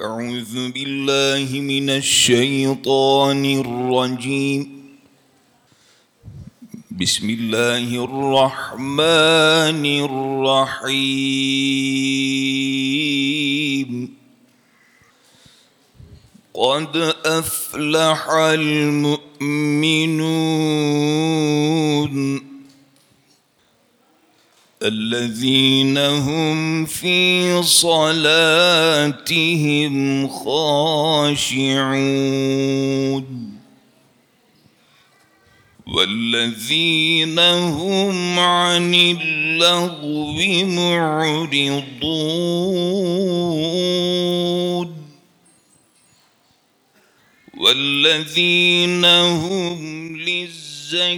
أعوذ بالله من الشيطان الرجيم بسم الله الرحمن الرحيم قد أفلح المؤمنون الذين هم في صلاتهم خاشعون والذين هم عن اللغو معرضون والذين هم للزكاة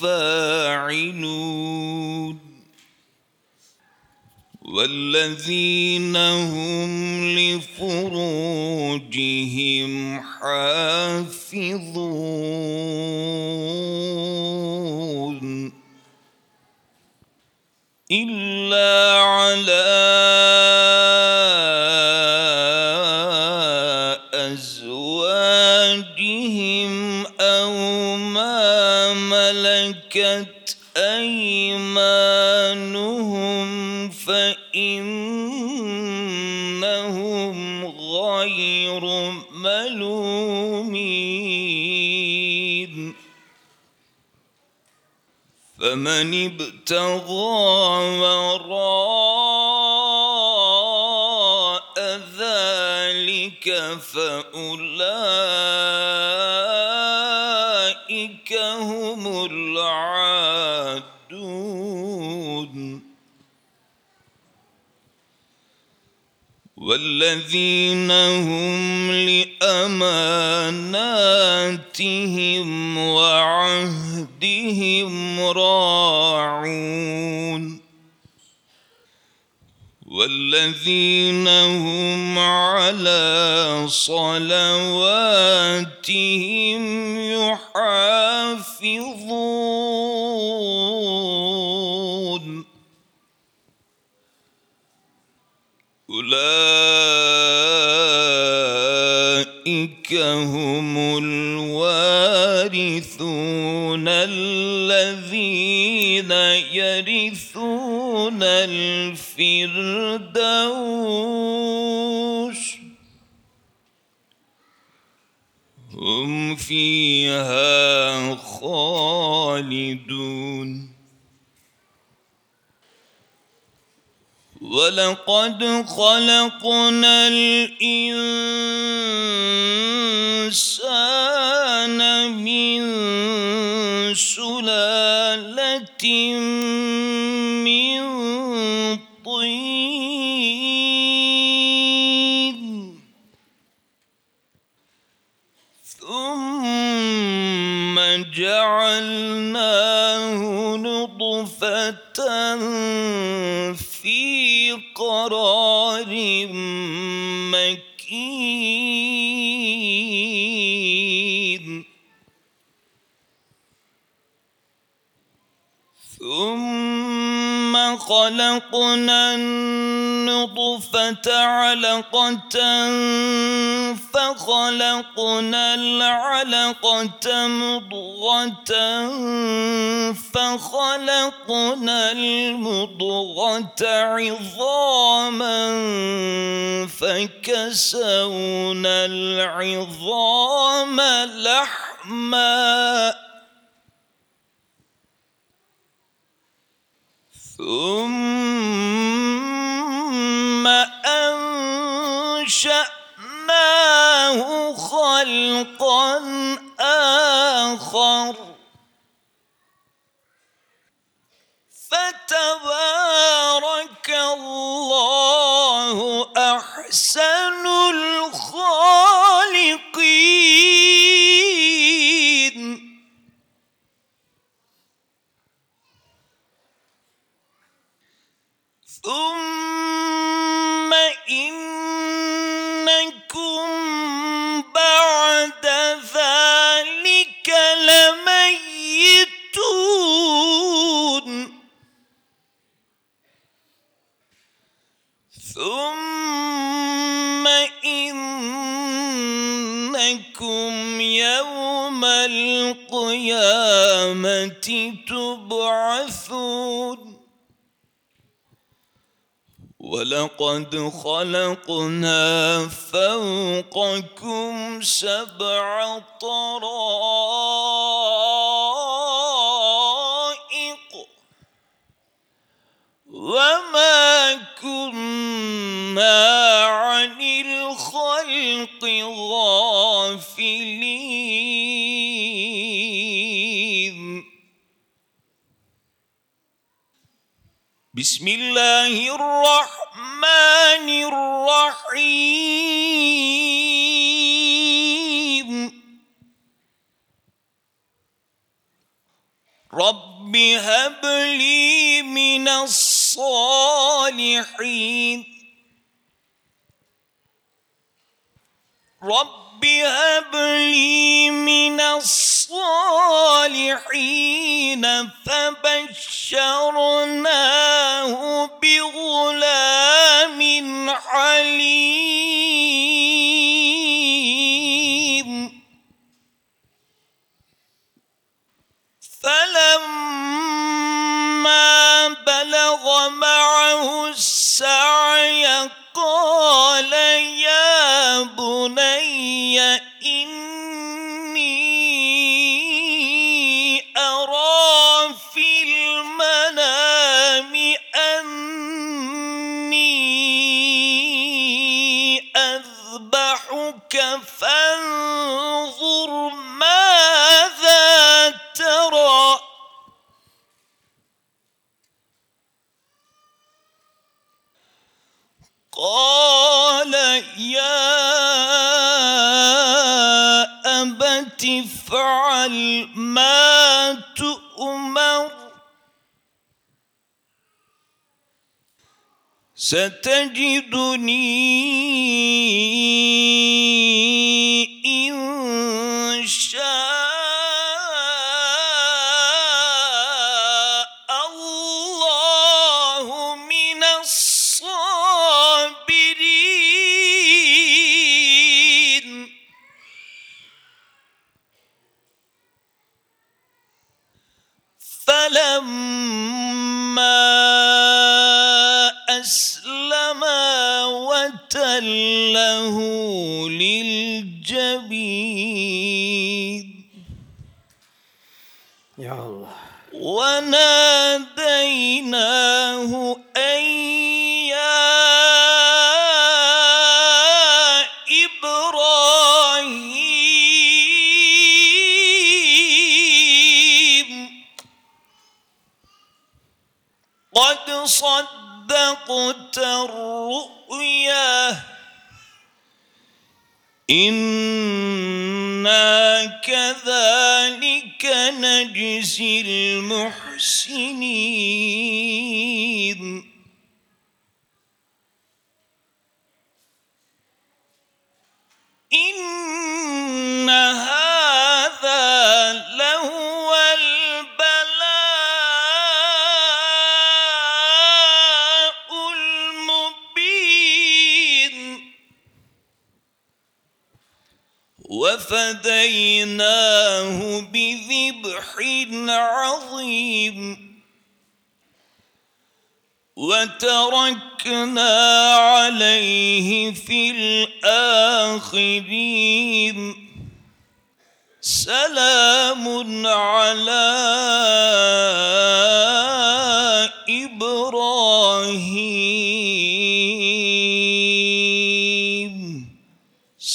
فاعلون والذين هم لفروجهم حافظون إلا على أيمانهم فإنهم غير ملومين فمن ابتغى وراء ذلك فأولئك هم العادون والذين هم لأماناتهم وعهدهم راعون والذين هم على صلواتهم يحافظون أولئك هم الوارثون الذين يرثون الفردوس هم فيها خالدون ولقد خلقنا الإنسان من سلالة من طين ثم جعلناه نطفة في قرار مكين ثم خلقنا النطفة علقة فخلقنا العلقة مضغة فخلقنا المضغة عظاما فكسونا العظام لحما ثم أنشأناه خلقا آخر فتبارك الله أحسن الخالقين ثم إنكم بعد ذلك لميتون ثم لكم يوم القيامة تبعثون وَلَقَدْ خَلَقْنَا فَوْقَكُمْ سَبْعَ طَرَائِقَ وَمَا كُنَّا عَنِ الْخَلْقِ غَافِلِينَ. بسم الله الرحمن الرحيم. رب هب لي من الصالحين. رب هب لي من الصالحين فبشرناه بغلام حليم. فلما بلغ معه السعي قال يا بني إني أرى في المنام أني أذبحك فانظر ماذا ترى. قال يا أبت افعل ما تؤمر ستجدني إن شاء له للجبين. يا الله. وناديناه أن يا إبراهيم قد صدقت الرؤيا إنا كذلك نجزي المحسنين. إن هذا لهو وفديناه بذبح عظيم. وتركنا عليه في الآخرين. سلام على إبراهيم.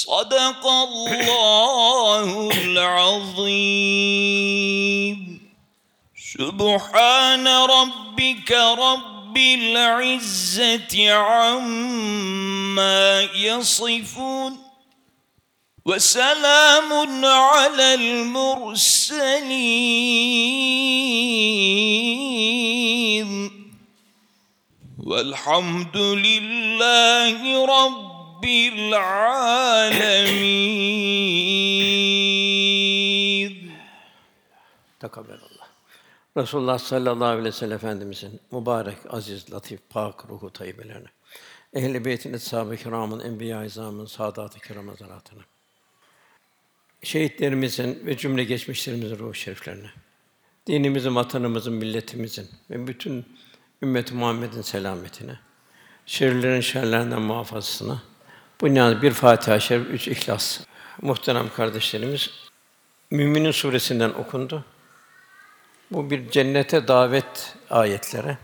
صدق الله العظيم. سبحان ربك رب العزة عما يصفون وسلام على المرسلين والحمد لله رب العالمين. Tekabbelallah. Resulullah sallallahu aleyhi ve sellem Efendimizin mübarek, aziz, latif, pak ruhu tayyibelerine, ehl-i beytinin, ashab-ı kiramın, enbiya-i izamın, saadat-ı kiram hazaratına, şehitlerimizin ve cümle geçmişlerimizin ruh-u şeriflerine, dinimizin, vatanımızın, milletimizin ve bütün ümmet-i Muhammed'in selametine, şerlerin şerlerinden muhafazasına, bu niyaz bir Fatiha-i Şerif, 3 İhlas. Muhterem kardeşlerimiz, Müminin suresinden okundu. Bu bir cennete davet ayetleri.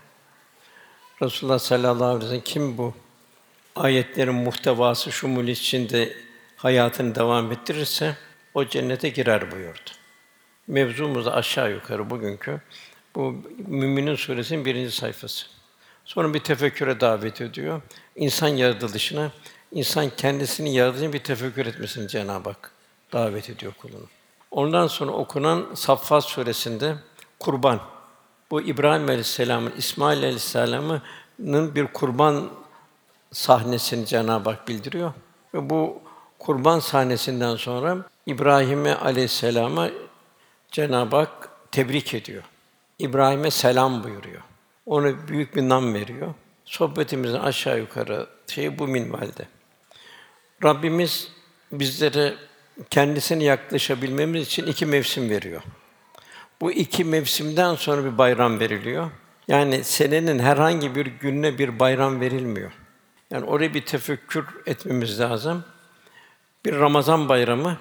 Resulullah sallallahu aleyhi ve sellem kim bu ayetlerin muhtevası şumul içinde hayatını devam ettirirse o cennete girer buyurdu. Mevzumuz aşağı yukarı bugünkü bu Müminin suresinin 1. sayfası. Sonra bir tefekküre davet ediyor. İnsan yaratılışına, insan kendisinin yaratılışına bir tefekkür etmesini Cenab-ı Hak davet ediyor kulunu. Ondan sonra okunan Saffat suresinde kurban. Bu İbrahim aleyhisselamın, İsmail aleyhisselamının bir kurban sahnesini Cenab-ı Hak bildiriyor. Ve bu kurban sahnesinden sonra İbrahim'e aleyhisselama Cenab-ı Hak tebrik ediyor. İbrahim'e selam buyuruyor. Ona büyük bir nam veriyor. Sohbetimizin aşağı yukarı şeyi bu minvalde. Rabbimiz bizlere kendisine yaklaşabilmemiz için 2 mevsim veriyor. Bu 2 mevsimden sonra bir bayram veriliyor. Yani senenin herhangi bir gününe bir bayram verilmiyor. Yani oraya bir tefekkür etmemiz lazım. Bir Ramazan bayramı,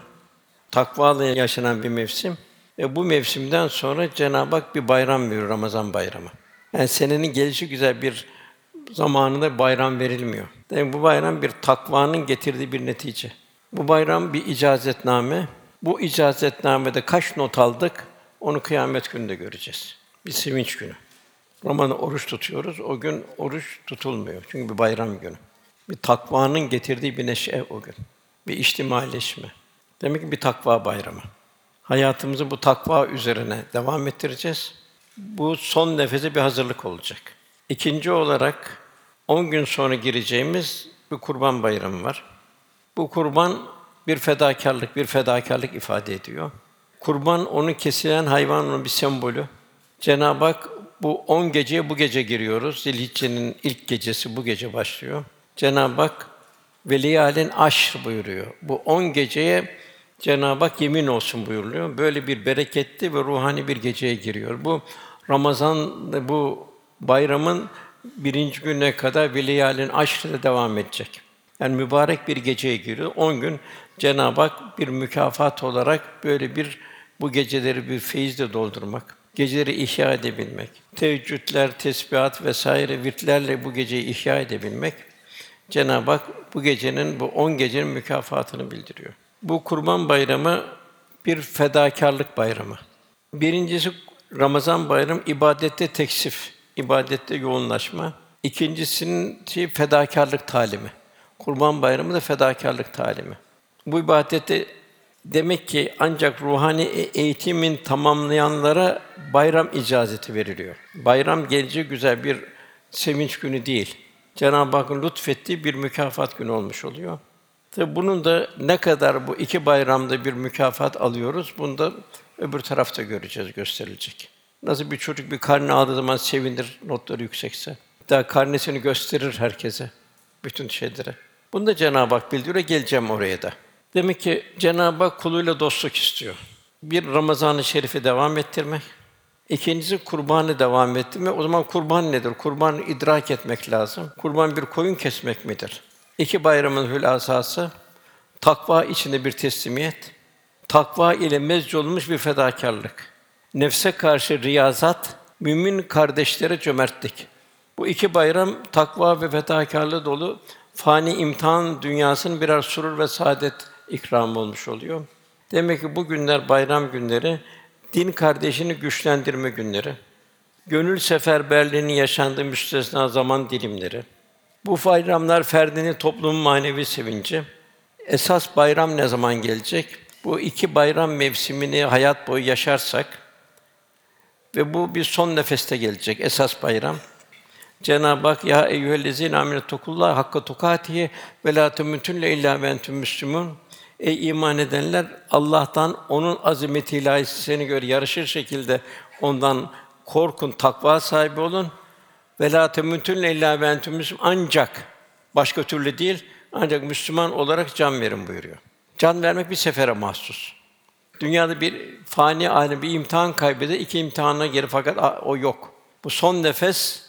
takvayla yaşanan bir mevsim. Bu mevsimden sonra Cenab-ı Hak bir bayram veriyor, Ramazan bayramı. Yani senenin gelişigüzel bir zamanında bayram verilmiyor. Yani bu bayram bir takvanın getirdiği bir netice. Bu bayram bir icazetname. Bu icazetnamede kaç not aldık? Onu kıyamet gününde göreceğiz. Bir sevinç günü. Ramazan'da oruç tutuyoruz. O gün oruç tutulmuyor. Çünkü bir bayram günü. Bir takvanın getirdiği bir neşe o gün. Bir içtimalleşme. Demek ki bir takva bayramı. Hayatımızı bu takva üzerine devam ettireceğiz. Bu son nefese bir hazırlık olacak. İkinci olarak 10 gün sonra gireceğimiz bir Kurban Bayramı var. Bu kurban bir fedakârlık, ifade ediyor. Kurban onun kesilen hayvanın bir sembolü. Cenab-ı Hak bu 10 geceye bu gece giriyoruz. Zilhicce'nin ilk gecesi bu gece başlıyor. Cenab-ı Hak veliyâlen aşr buyuruyor. Bu 10 geceye Cenab-ı Hak yemin olsun buyuruluyor. Böyle bir bereketli ve ruhani bir geceye giriyor. Bu Ramazan, bu bayramın birinci güne kadar veliyâlen aşr ile devam edecek. Yani mübarek bir geceye giriyor. 10 gün Cenab-ı Hak bir mükafat olarak böyle bir bu geceleri bir feyizle doldurmak, geceleri ihya edebilmek, teheccüdler, tesbihat vesaire virtlerle bu geceyi ihya edebilmek Cenab-ı Hak bu gecenin, bu 10 gecenin mükafatını bildiriyor. Bu Kurban Bayramı bir fedakârlık bayramı. Birincisi Ramazan bayramı ibadette teksif, ibadette yoğunlaşma. İkincisinin fedakârlık talimi. Kurban Bayramı da fedakârlık talimi. Bu ibadette demek ki ancak ruhani eğitimin tamamlayanlara bayram icazeti veriliyor. Bayram gelecek güzel bir sevinç günü değil. Cenab-ı Hakk'ın lütfettiği bir mükafat günü olmuş oluyor. Tabii bunun da ne kadar bu 2 bayramda bir mükafat alıyoruz, bunu da öbür tarafta göreceğiz, gösterilecek. Nasıl bir çocuk bir karne aldığı zaman sevinir, notları yüksekse. Hatta karnesini gösterir herkese, bütün şeylere. Bunu da Cenab-ı Hak bildiriyor, geleceğim oraya da. Demek ki Cenab-ı Hak kuluyla dostluk istiyor. Bir Ramazan-ı Şerif'i devam ettirmek, ikincisi kurbanı devam ettirmek. O zaman kurban nedir? Kurbanı idrak etmek lazım. Kurban bir koyun kesmek midir? 2 bayramın hülasası, takva içinde bir teslimiyet, takva ile mezc olmuş bir fedakârlık. Nefse karşı riyazat, mümin kardeşlere cömertlik. Bu 2 bayram takva ve fedakârlığı dolu. Fani imtihan dünyasının birer surur ve saadet ikramı olmuş oluyor. Demek ki bu günler bayram günleri, din kardeşini güçlendirme günleri, gönül seferberliğinin yaşandığı müstesna zaman dilimleri. Bu bayramlar ferdinin toplumun manevi sevinci. Esas bayram ne zaman gelecek? Bu 2 bayram mevsimini hayat boyu yaşarsak ve bu bir son nefeste gelecek esas bayram. Cenab-ı Hak ya eyyühellezîne âmenettekullah hakka tukâtihi ve lâ temûtunne illâ ve entüm müslimûn. Ey iman edenler Allah'tan onun azameti ilahisine göre yarışır şekilde ondan korkun, takva sahibi olun. Ve lâ temûtunne illâ ve entüm müslimûn. Ancak başka türlü değil, ancak Müslüman olarak can verin buyuruyor. Can vermek bir sefere mahsus. Dünyada bir fani alem bir imtihan kaybeder, iki imtihana girer fakat o yok. Bu son nefes,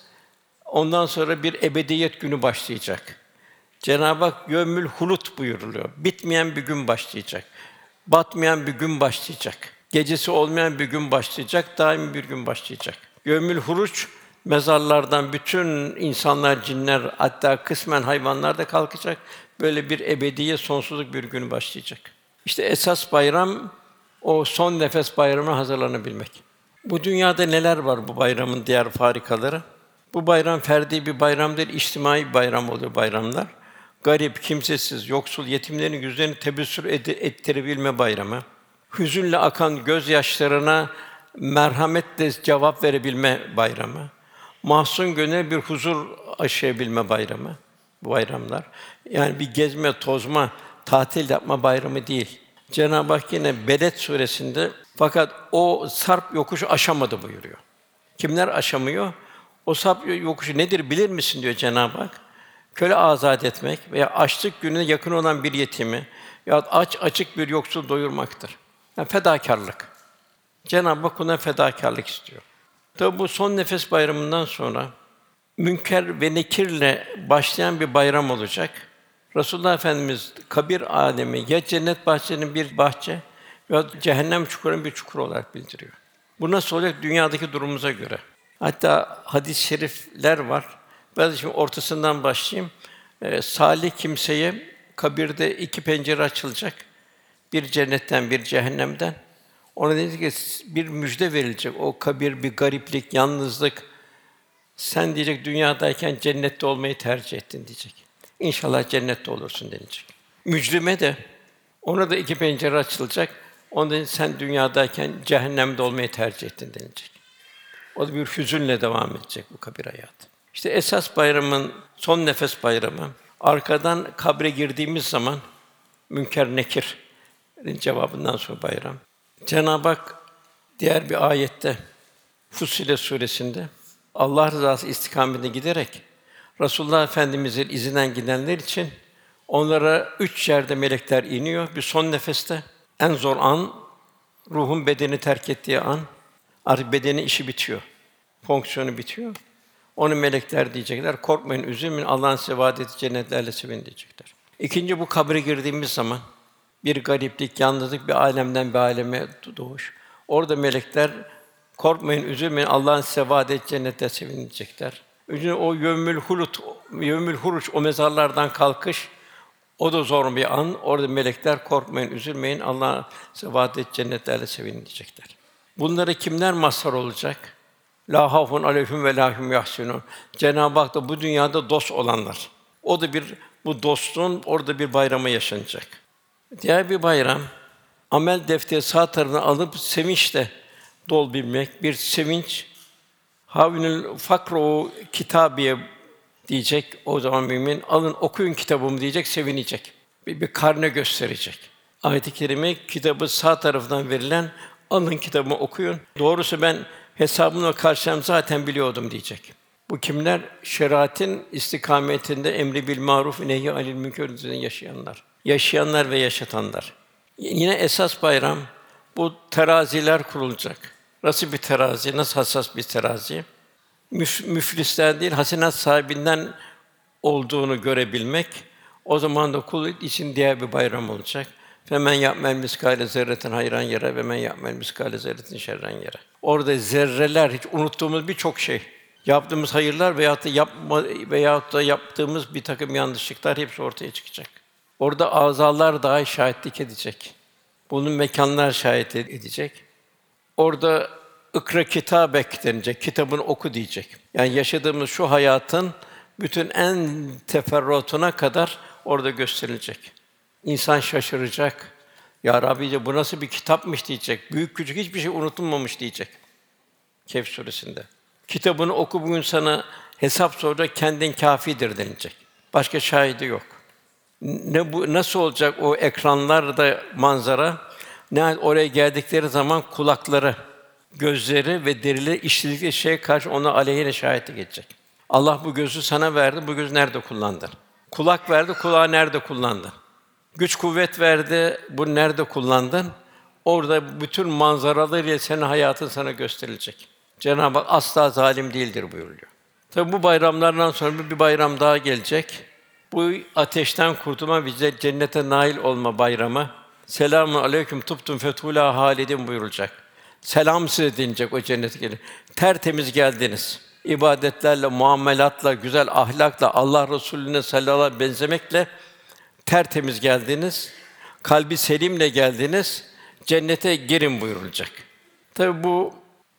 ondan sonra bir ebediyet günü başlayacak. Cenab-ı Hak yevmül hulut buyuruluyor. Bitmeyen bir gün başlayacak. Batmayan bir gün başlayacak. Gecesi olmayan bir gün başlayacak, daimi bir gün başlayacak. Yevmül huruç, mezarlardan bütün insanlar, cinler, hatta kısmen hayvanlar da kalkacak. Böyle bir ebediyet, sonsuzluk bir günü başlayacak. İşte esas bayram, o son nefes bayramına hazırlanabilmek. Bu dünyada neler var bu bayramın diğer farikaları? Bu bayram ferdi bir bayram değil, içtimai bir bayram oluyor bayramlar. Garip, kimsesiz, yoksul, yetimlerin yüzlerini tebessüm ettirebilme bayramı. Hüzünle akan gözyaşlarına merhametle cevap verebilme bayramı. Mahzun gönüle bir huzur aşılayabilme bayramı. Bu bayramlar. Yani bir gezme, tozma, tatil yapma bayramı değil. Cenab-ı Hak yine Beled suresinde fakat o sarp yokuşu aşamadı buyuruyor. Kimler aşamıyor? O sarp yokuşu nedir bilir misin diyor Cenab-ı Hak. Köle azat etmek veya açlık gününe yakın olan bir yetimi ya açık bir yoksul doyurmaktır. Yani fedakârlık. Cenab-ı Hak buna fedakârlık istiyor. Tabi bu son nefes bayramından sonra münker ve nekirle başlayan bir bayram olacak. Resulullah Efendimiz kabir alemi ya cennet bahçesinin bir bahçe ya cehennem çukurunun bir çukur olarak bildiriyor. Bu nasıl olacak dünyadaki durumumuza göre? Hatta hadis-i şerifler var. Ben şimdi ortasından başlayayım. Salih kimseye kabirde iki pencere açılacak. Bir cennetten, bir cehennemden. Ona dedi ki bir müjde verilecek. O kabir bir gariplik, yalnızlık. Sen diyecek dünyadayken cennette olmayı tercih ettin diyecek. İnşallah cennette olursun denilecek. Mücrime de ona da iki pencere açılacak. Ona dedi sen dünyadayken cehennemde olmayı tercih ettin denilecek. O da bir hüzünle devam edecek bu kabir hayatı. İşte esas bayramın son nefes bayramı. Arkadan kabre girdiğimiz zaman Münker Nekir'in cevabından sonra bayram. Cenab-ı Hak diğer bir ayette Fussilet suresinde Allah rızası istikametine giderek Resulullah Efendimiz'in izinden gidenler için onlara üç yerde melekler iniyor. Bir son nefeste en zor an ruhun bedeni terk ettiği an. Artık bedenin işi bitiyor. Fonksiyonu bitiyor. Onu melekler diyecekler. Korkmayın, üzülmeyin. Allah'ın size vaad ettiği cennetlerle sevinin diyecekler. İkinci bu kabre girdiğimiz zaman bir gariplik, yalnızlık, bir alemden bir aleme doğuş. Orada melekler korkmayın, üzülmeyin. Allah'ın size vaad ettiği cennetlerle sevinin diyecekler. Üçüncü o yevmül hulut, yevmül huruç o mezarlardan kalkış. O da zor bir an. Orada melekler korkmayın, üzülmeyin. Allah'ın size vaad ettiği cennetlerle sevinin diyecekler. Bunlara kimler mazhar olacak? La hafun aleyhim ve la hum yahsunun. Cenab-ı Hak da bu dünyada dost olanlar. O da bir bu dostluğun orada bir bayramı yaşanacak. Diğer bir bayram amel defteri sağ tarafına alıp sevinçle dolabilmek, bir sevinç. Havnül fakru kitabiye diyecek o zaman mümin. Alın okuyun kitabımı diyecek, sevinecek. Bir karne gösterecek. Ayet-i kerime kitabı sağ tarafından verilen alın kitabımı okuyun. Doğrusu ben hesabımla karşılayacağımı zaten biliyordum diyecek. Bu kimler? Şeriatın istikametinde emri bil maruf nehy anil münker üzerine yaşayanlar. Yaşayanlar ve yaşatanlar. Yine esas bayram bu teraziler kurulacak. Nasıl bir terazi? Nasıl hassas bir terazi? Müflisten değil, hasenat sahibinden olduğunu görebilmek. O zaman da kul için diğer bir bayram olacak. Femen ya'mel miskale zerreten hayran yara ve men ya'mel miskale zerreten şerran yara. Orada zerreler hiç unuttuğumuz birçok şey. Yaptığımız hayırlar veyahut da yaptığımız bir takım yanlışlıklar hepsi ortaya çıkacak. Orada azalar dahi şahitlik edecek. Bunun mekanlar şahit edecek. Orada ikra kitabek denilecek. Kitabını oku diyecek. Yani yaşadığımız şu hayatın bütün en teferruatına kadar orada gösterilecek. İnsan şaşıracak. Ya Rabbi bu nasıl bir kitapmış diyecek. Büyük küçük hiçbir şey unutulmamış diyecek. Kehf suresinde. Kitabını oku bugün sana hesap soracak kendin kâfidir denilecek. Başka şahidi yok. Ne bu nasıl olacak o ekranlarda manzara? Nihayet oraya geldikleri zaman kulakları, gözleri ve derileri işledikleri şeye karşı ona aleyhine şahitlik edecek. Allah bu gözü sana verdi. Bu gözü nerede kullandın? Kulak verdi. Kulağı nerede kullandın? Güç kuvvet verdi. Bunu nerede kullandın? Orada bütün manzaralarıyla senin hayatın sana gösterilecek. Cenab-ı Hak asla zalim değildir buyuruyor. Tabii bu bayramlardan sonra bir bayram daha gelecek. Bu ateşten kurtulma ve cennete nail olma bayramı. Selamun aleyküm tubtum fethullah halidin buyurulacak. Selam size denilecek o cennete gelin. Tertemiz geldiniz. İbadetlerle, muamelatla, güzel ahlakla, Allah Resulüne sallallahu aleyhi ve benzemekle tertemiz geldiniz. Kalbi selimle geldiniz. Cennete girin buyurulacak. Tabii bu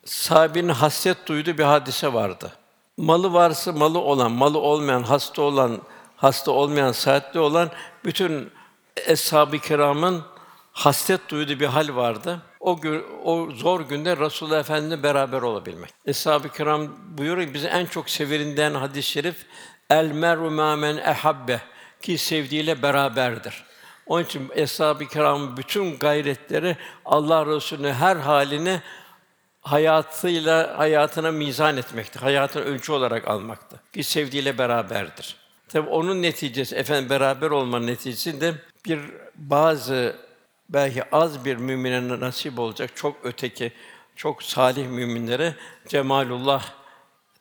sahabinin hasret duyduğu bir hadise vardı. Malı varsa malı olan, malı olmayan, hasta olan, hasta olmayan, sıhhatli olan bütün eshab-ı kiramın hasret duyduğu bir hal vardı. O gün, o zor günde Resulullah Efendimizle beraber olabilmek. Eshab-ı kiram buyuruyor ki bizi en çok severinden hadis-i şerif el meru ma men ehabbe ki sevdiğiyle beraberdir. Onun için eshab-ı kiramın bütün gayretleri Allah Resulü'nün her halini hayatıyla hayatına mizan etmekti. Hayatını ölçü olarak almaktı. Ki sevdiğiyle beraberdir. Tabii onun neticesi beraber olmanın neticesinde bir bazı belki az bir mümine nasip olacak çok öteki çok salih müminlere cemalullah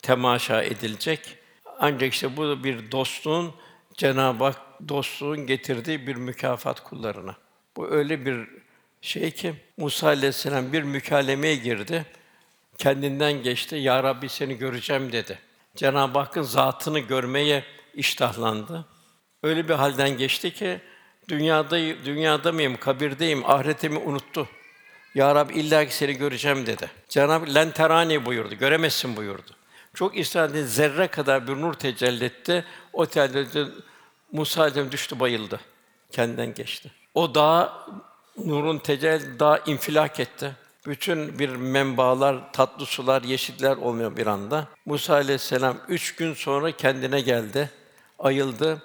temaşa edilecek. Ancak işte bu bir dostluğun Cenab-ı Hak dostluğun getirdiği bir mükafat kullarına. Bu öyle bir şey ki Musa aleyhisselam bir mükalemeye girdi. Kendinden geçti. Ya Rabbi seni göreceğim dedi. Cenab-ı Hakk'ın zatını görmeye iştahlandı. Öyle bir halden geçti ki dünyada mıyım, kabirdeyim, ahiretimi unuttu. Ya Rabbi illa ki seni göreceğim dedi. Cenab-ı Hak len terani buyurdu. Göremezsin buyurdu. Çok ısrarla zerre kadar bir nur tecelli etti. O tecelli Musa aleyhisselam düştü, bayıldı. Kendinden geçti. O dağa nurun tecelli dağı infilak etti. Bütün bir menbalar, tatlı sular, yeşiller olmuyor bir anda. Musa aleyhisselam 3 gün sonra kendine geldi. Ayıldı.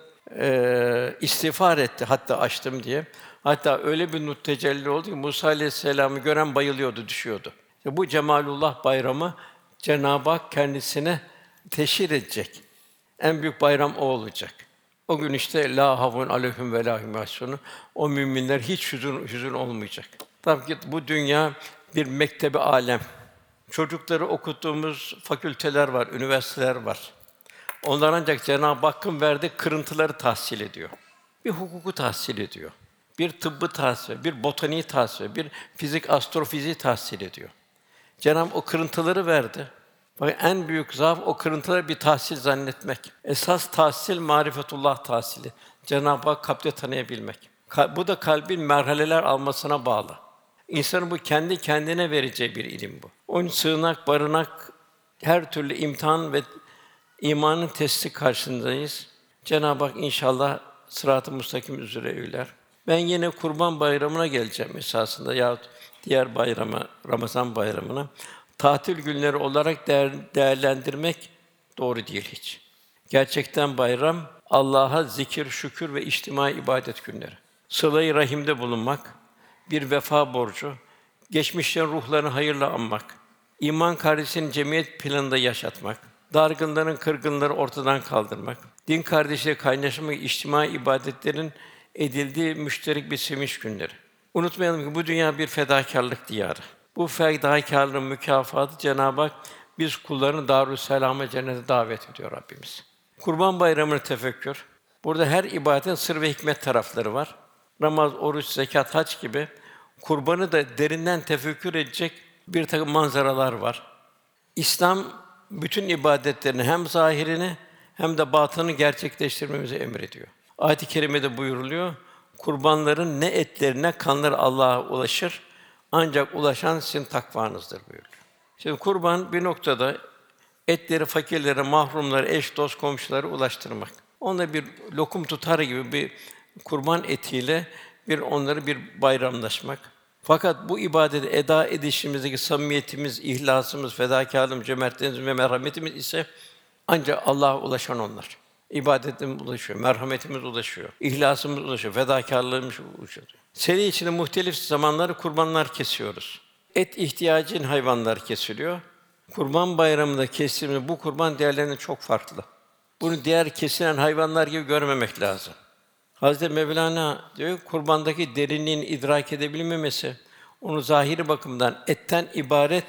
İstiğfar etti hatta açtım diye. Hatta öyle bir nur tecelli oldu ki Musa aleyhisselam'ı gören bayılıyordu, düşüyordu. İşte bu cemalullah bayramı Cenab-ı Hak kendisine teşhir edecek. En büyük bayram o olacak. O gün işte la havun aleyhim ve la hum yahzunun. O müminler hiç hüzün olmayacak. Tabii ki bu dünya bir mektebi alem. Çocukları okuttuğumuz fakülteler var, üniversiteler var. Onlar ancak Cenab-ı Hakk'ın verdiği kırıntıları tahsil ediyor. Bir hukuku tahsil ediyor. Bir tıbbı tahsil ediyor, bir botaniği tahsil ediyor, bir fizik, astrofiziği tahsil ediyor. Cenab-ı o kırıntıları verdi. Bak en büyük zaaf o kırıntıları bir tahsil zannetmek. Esas tahsil marifetullah tahsili. Cenab-ı Hak kalple tanıyabilmek. Bu da kalbin merhaleler almasına bağlı. İnsanın bu kendi kendine vereceği bir ilim bu. Onun sığınak, barınak, her türlü imtihan ve İmanın testi karşısındayız. Cenab-ı Hak inşallah sırat-ı müstakim üzere eyler. Ben yine Kurban Bayramı'na geleceğim esasında yahut diğer bayrama, Ramazan Bayramı'na. Tatil günleri olarak değerlendirmek doğru değil hiç. Gerçekten bayram, Allah'a zikir, şükür ve içtimai ibadet günleri. Sıla-i rahimde bulunmak, bir vefa borcu, geçmişlerin ruhlarını hayırla anmak, iman kardeşinin cemiyet planında yaşatmak, dargınların, kırgınları ortadan kaldırmak, din kardeşleri kaynaşmak, içtimai ibadetlerin edildiği müşterek bir sevinç günleri. Unutmayalım ki bu dünya bir fedakârlık diyarı. Bu fedakârlığın mükafatı Cenab-ı Hak biz kullarını Darüsselam'a cennete davet ediyor Rabbimiz. Kurban Bayramı'nı tefekkür. Burada her ibadetin sır ve hikmet tarafları var. Namaz, oruç, zekat, hac gibi kurbanı da derinden tefekkür edecek bir takım manzaralar var. İslam bütün ibadetlerini hem zahirini hem de batınını gerçekleştirmemizi emrediyor. Ayet-i kerimede buyuruluyor. Kurbanların ne etlerine kanları Allah'a ulaşır. Ancak ulaşan sizin takvanızdır buyuruluyor. Şimdi kurban bir noktada etleri fakirlere, mahrumlara, eş dost komşulara ulaştırmak. Onunla bir lokum tutar gibi bir kurban etiyle bir onları bir bayramlaşmak. Fakat bu ibadeti eda edişimizdeki samimiyetimiz, ihlasımız, fedakârlığımız, cömertliğimiz ve merhametimiz ise ancak Allah'a ulaşan onlar. İbadetimiz ulaşıyor, merhametimiz ulaşıyor, ihlasımız ulaşıyor, fedakârlığımız ulaşıyor. Seri içinde muhtelif zamanları kurbanlar kesiyoruz. Et ihtiyacın hayvanlar kesiliyor. Kurban Bayramı'nda kestiğimiz bu kurban diğerlerinden çok farklı. Bunu diğer kesilen hayvanlar gibi görmemek lazım. Hazreti Mevlana diyor, kurbandaki derinliğin idrak edebilmemesi, onu zahiri bakımdan etten ibaret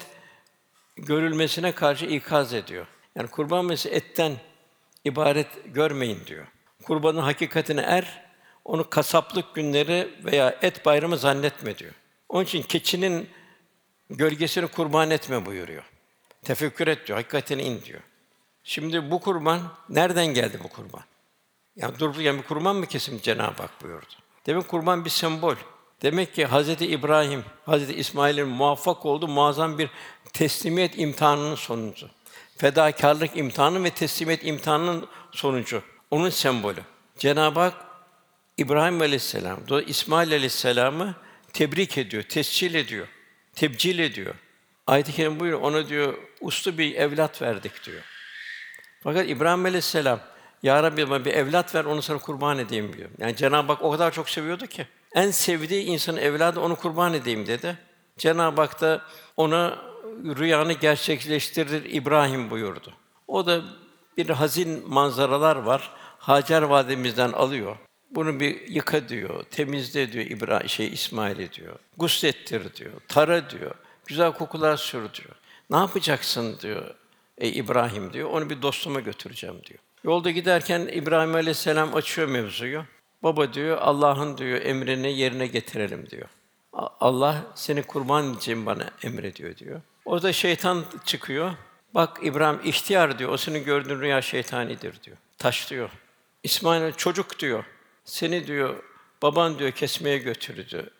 görülmesine karşı ikaz ediyor. Yani kurban meselesi etten ibaret görmeyin diyor. Kurbanın hakikatine er, onu kasaplık günleri veya et bayramı zannetme diyor. Onun için keçinin gölgesini kurban etme buyuruyor. Tefekkür et diyor, hakikatine in diyor. Şimdi bu kurban, nereden geldi bu kurban? Yani dururken bir kurban mı kesin Cenab-ı Hak buyurdu. Demek kurban bir sembol. Demek ki Hz. İbrahim, Hz. İsmail'in muvaffak olduğu muazzam bir teslimiyet imtihanının sonucu. Fedakârlık imtihanı ve teslimiyet imtihanının sonucu. Onun sembolü. Cenab-ı Hak İbrahim Aleyhisselam, İsmail Aleyhisselam'ı tebrik ediyor, tescil ediyor, tebcil ediyor. Ayet-i kerime buyuruyor, ona diyor uslu bir evlat verdik diyor. Fakat İbrahim Aleyhisselam, Ya Rabbi bana bir evlat ver, onu sana kurban edeyim diyor. Yani Cenab-ı Hak o kadar çok seviyordu ki, en sevdiği insanın evladı, onu kurban edeyim dedi. Cenab-ı Hak da ona rüyanı gerçekleştirir İbrahim buyurdu. O da bir hazin manzaralar var, Hacer validemizden alıyor. Bunu bir yıka diyor, temizle diyor İsmail'i diyor, guslettir diyor, tara diyor, güzel kokular sür diyor. Ne yapacaksın diyor, ey İbrahim diyor, onu bir dostuma götüreceğim diyor. Yolda giderken İbrahim Aleyhisselam açıyor mevzuyu. Baba diyor, Allah'ın diyor emrini yerine getirelim diyor. Allah seni kurban edeceğim bana emrediyor diyor. Orada şeytan çıkıyor. Bak İbrahim ihtiyar diyor, o senin gördüğün rüya şeytanidir diyor. Taşlıyor. İsmail çocuk diyor. Seni diyor, baban diyor kesmeye götürdü.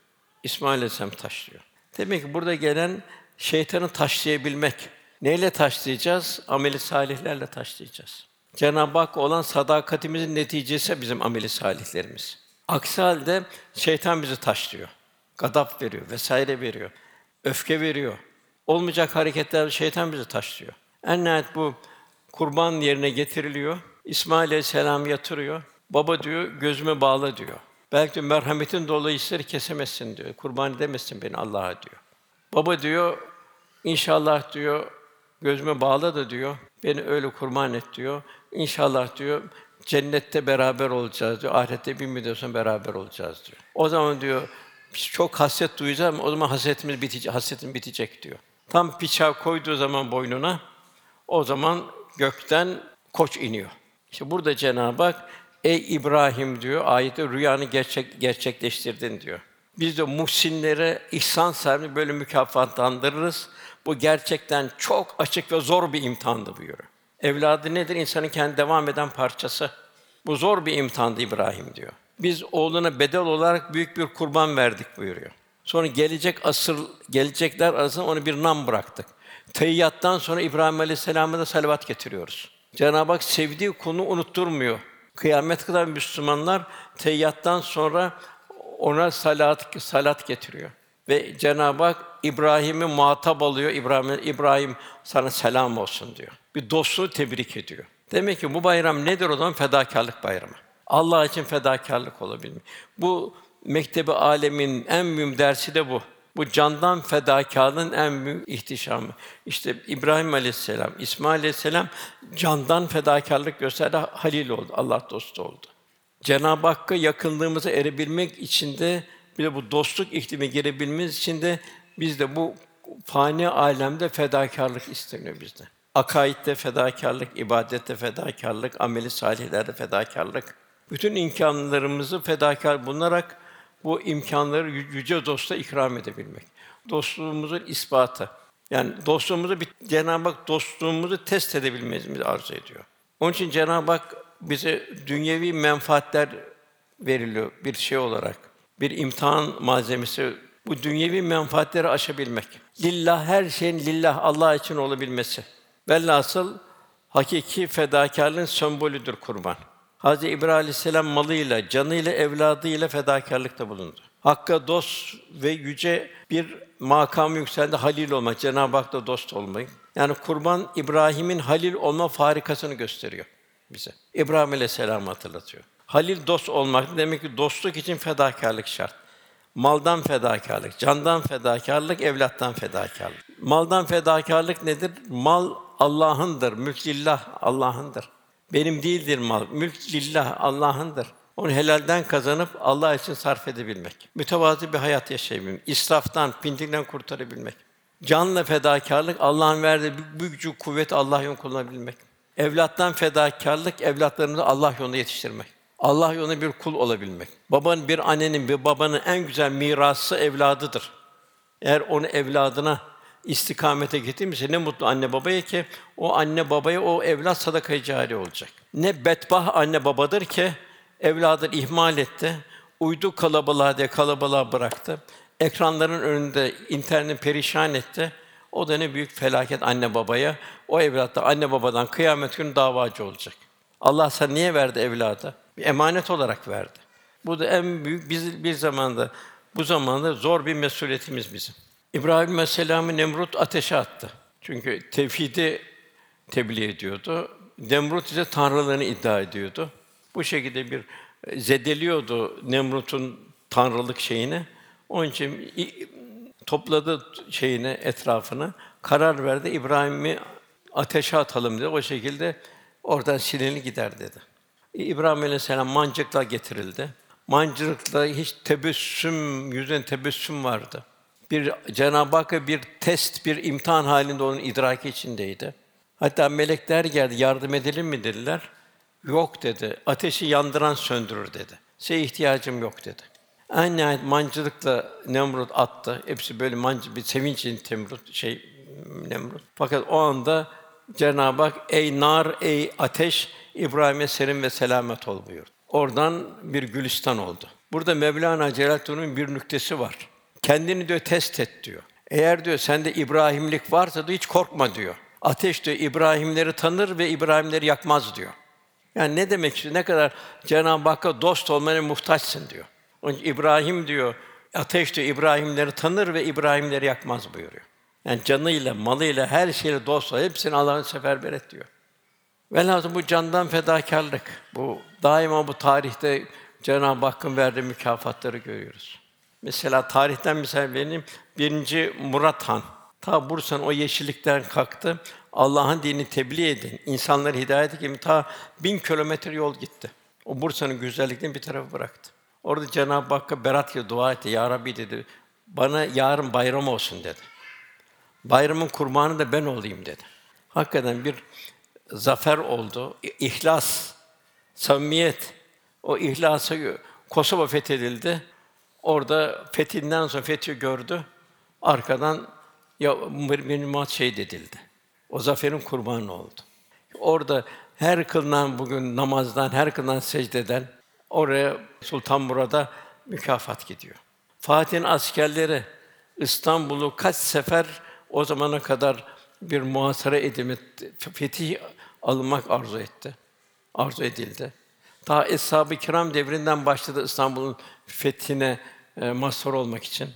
İsmail Aleyhisselam taşlıyor. Demek ki burada gelen şeytanı taşlayabilmek. Neyle taşlayacağız? Ameli salihlerle taşlayacağız. Cenab-ı Hakk'a olan sadakatimizin neticesi bizim ameli salihlerimiz. Aksi halde şeytan bizi taşlıyor. Gadap veriyor, vesaire veriyor. Öfke veriyor. Olmayacak hareketlerle şeytan bizi taşlıyor. En nihayet bu kurban yerine getiriliyor. İsmail Aleyhisselam yatırıyor. Baba diyor, gözüme bağla diyor. Belki diyor, merhametin dolayısıyla kesemezsin diyor. Kurban edemezsin beni Allah'a diyor. Baba diyor, inşallah diyor, gözüme bağla da diyor. Beni öyle kurban et diyor. İnşallah diyor, cennette beraber olacağız diyor. Ahirette bir müddet sonra beraber olacağız diyor. O zaman diyor, çok hasret duyacağız ama o zaman hasretimiz bitecek, hasretim bitecek diyor. Tam bıçağı koyduğu zaman boynuna, o zaman gökten koç iniyor. İşte burada Cenab-ı Hak, ey İbrahim diyor, ayette rüyanı gerçekleştirdin diyor. Biz de muhsinlere ihsan sahibi böyle mükafatlandırırız. Bu gerçekten çok açık ve zor bir imtihandı buyuruyor. Evladı nedir? İnsanın kendi devam eden parçası. Bu zor bir imtihandı İbrahim diyor. Biz oğluna bedel olarak büyük bir kurban verdik buyuruyor. Sonra gelecekler arasında onu bir nam bıraktık. Tahiyyattan sonra İbrahim Aleyhisselam'a da salavat getiriyoruz. Cenab-ı Hak sevdiği konu unutturmuyor. Kıyamet kadar Müslümanlar tahiyyattan sonra ona salat getiriyor. Ve Cenab-ı Hak İbrahim'i muhatap alıyor. İbrahim sana selam olsun diyor. Bir dostluğu tebrik ediyor. Demek ki bu bayram nedir o zaman? Fedakârlık bayramı. Allah için fedakârlık olabilmek. Bu mektebi âlemin en mühim dersi de bu. Bu candan fedakârlığın en mühim ihtişamı. İşte İbrahim Aleyhisselam, İsmail Aleyhisselam candan fedakârlık gösterdi, halil oldu, Allah dostu oldu. Cenab-ı Hakk'a yakınlığımıza erebilmek için de bir de bu dostluk iklimine girebilmemiz için de biz de bu fani alemde fedakârlık isteniyor bizden. Akaidde fedakârlık, ibadette fedakârlık, ameli salihlerde fedakârlık. Bütün imkânlarımızı fedakâr bulunarak bu imkânları yüce dosta ikram edebilmek. Dostluğumuzun ispatı. Yani dostluğumuzu Cenab-ı Hak dostluğumuzu test edebilmemizi arzu ediyor. Onun için Cenab-ı Hak bize dünyevi menfaatler veriliyor bir şey olarak. Bir imtihan malzemesi. Bu dünyevi menfaatleri aşabilmek. Lillah her şeyin lillah Allah için olabilmesi. Velhasıl hakiki fedakârlığın sembolüdür kurban. Hz. İbrahim Aleyhisselam malıyla, canıyla, evladıyla fedakârlıkta bulundu. Hakk'a dost ve yüce bir makamı yükseldi, halil olmak, Cenab-ı Hak'la dost olmak. Yani kurban İbrahim'in halil olma farikasını gösteriyor bize. İbrahim Aleyhisselam'ı hatırlatıyor. Halil dost olmak demek ki dostluk için fedakârlık şart. Maldan fedakârlık, candan fedakârlık, evlattan fedakârlık. Maldan fedakârlık nedir? Mal Allah'ındır, mülk lillah Allah'ındır. Benim değildir mal, mülk lillah Allah'ındır. onu helalden kazanıp Allah için sarf edebilmek. Mütevazı bir hayat yaşayabilmek, israftan, pintilikten kurtarabilmek. Canla fedakârlık, Allah'ın verdiği büyük gücü, kuvveti Allah yolunda kullanabilmek. Evlattan fedakârlık, evlatlarımızı Allah yolunda yetiştirmek. Allah yolunda bir kul olabilmek. Babanın, bir annenin, bir babanın en güzel mirası evladıdır. Eğer onu evladına istikamete getirmişse ne mutlu anne babaya ki o anne babaya o evlat sadaka-i cariye olacak. Ne bedbah anne babadır ki evladını ihmal etti, uydu kalabalığa diye kalabalığa bıraktı. Ekranların önünde interneti perişan etti. O da ne büyük felaket anne babaya. O evlat da anne babadan kıyamet günü davacı olacak. Allah sana niye verdi evladı? Bir emanet olarak verdi. Bu da en büyük biz bir zamanda bu zamanda zor bir mesuliyetimiz bizim. İbrahim Aleyhisselam'ı Nemrut ateşe attı. Çünkü tevhidi tebliğ ediyordu. Nemrut ise tanrılığını iddia ediyordu. Bu şekilde bir zedeliyordu Nemrut'un tanrılık şeyini. Onun için topladı şeyini, etrafını, karar verdi, İbrahim'i ateşe atalım dedi. O şekilde oradan silinip gider dedi. İbrahim Aleyhisselam mancınıkla getirildi. Mancınıkla hiç tebessüm, yüzünde tebessüm vardı. Bir Cenab-ı Hakk'a bir test, bir imtihan halinde onun idraki içindeydi. Hatta melekler geldi, yardım edelim mi dediler. Yok dedi, ateşi yandıran söndürür dedi. Size ihtiyacım yok dedi. En nihayet mancınıkla Nemrut attı. Hepsi böyle bir sevinçli Nemrut. Fakat o anda Cenab-ı Hak ey nar, ey ateş İbrahim'e serin ve selamet ol buyurdu. Oradan bir gülistan oldu. Burada Mevlana Celaleddin'in bir nüktesi var. Kendini diyor test et diyor. Eğer diyor sende İbrahimlik varsa da hiç korkma diyor. Ateş diyor İbrahimleri tanır ve İbrahimleri yakmaz diyor. Yani ne demek istiyor? Ne kadar Cenab-ı Hakk'a dost olmaya muhtaçsın diyor. Onun için İbrahim diyor, ateş diyor İbrahimleri tanır ve İbrahimleri yakmaz buyuruyor. Yani canıyla, malıyla, her şeyle dost ol, hepsini Allah'ın seferber et diyor. Velhasıl bu candan fedakârlık. Bu daima bu tarihte Cenab-ı Hakk'ın verdiği mükafatları görüyoruz. Mesela tarihten misal vereyim. 1. Murat Han. Ta Bursa'nın o yeşillikten kalktı. Allah'ın dinini tebliğ edin, insanları hidayete gibi ta 1000 kilometre yol gitti. O Bursa'nın güzelliklerini bir tarafa bıraktı. Orada Cenab-ı Hakk'a beratla dua etti. Ya Rabbi dedi, bana yarın bayram olsun dedi. Bayramın kurbanı da ben olayım dedi. Hakikaten bir zafer oldu. İhlas, samimiyet. O ihlasa Kosova fethedildi. Orada fethinden sonra fethi gördü. Arkadan ya müminat şehit edildi. O zaferin kurbanı oldu. Orada her kılınan bugün namazdan, her kılınan secdeden oraya Sultan Murad'a mükafat gidiyor. Fatih'in askerleri İstanbul'u kaç sefer o zamana kadar bir muhasara edilip fetih alınmak arzu edildi. Ta Eshab-ı Kiram devrinden başladı İstanbul'un fethine mazhar olmak için.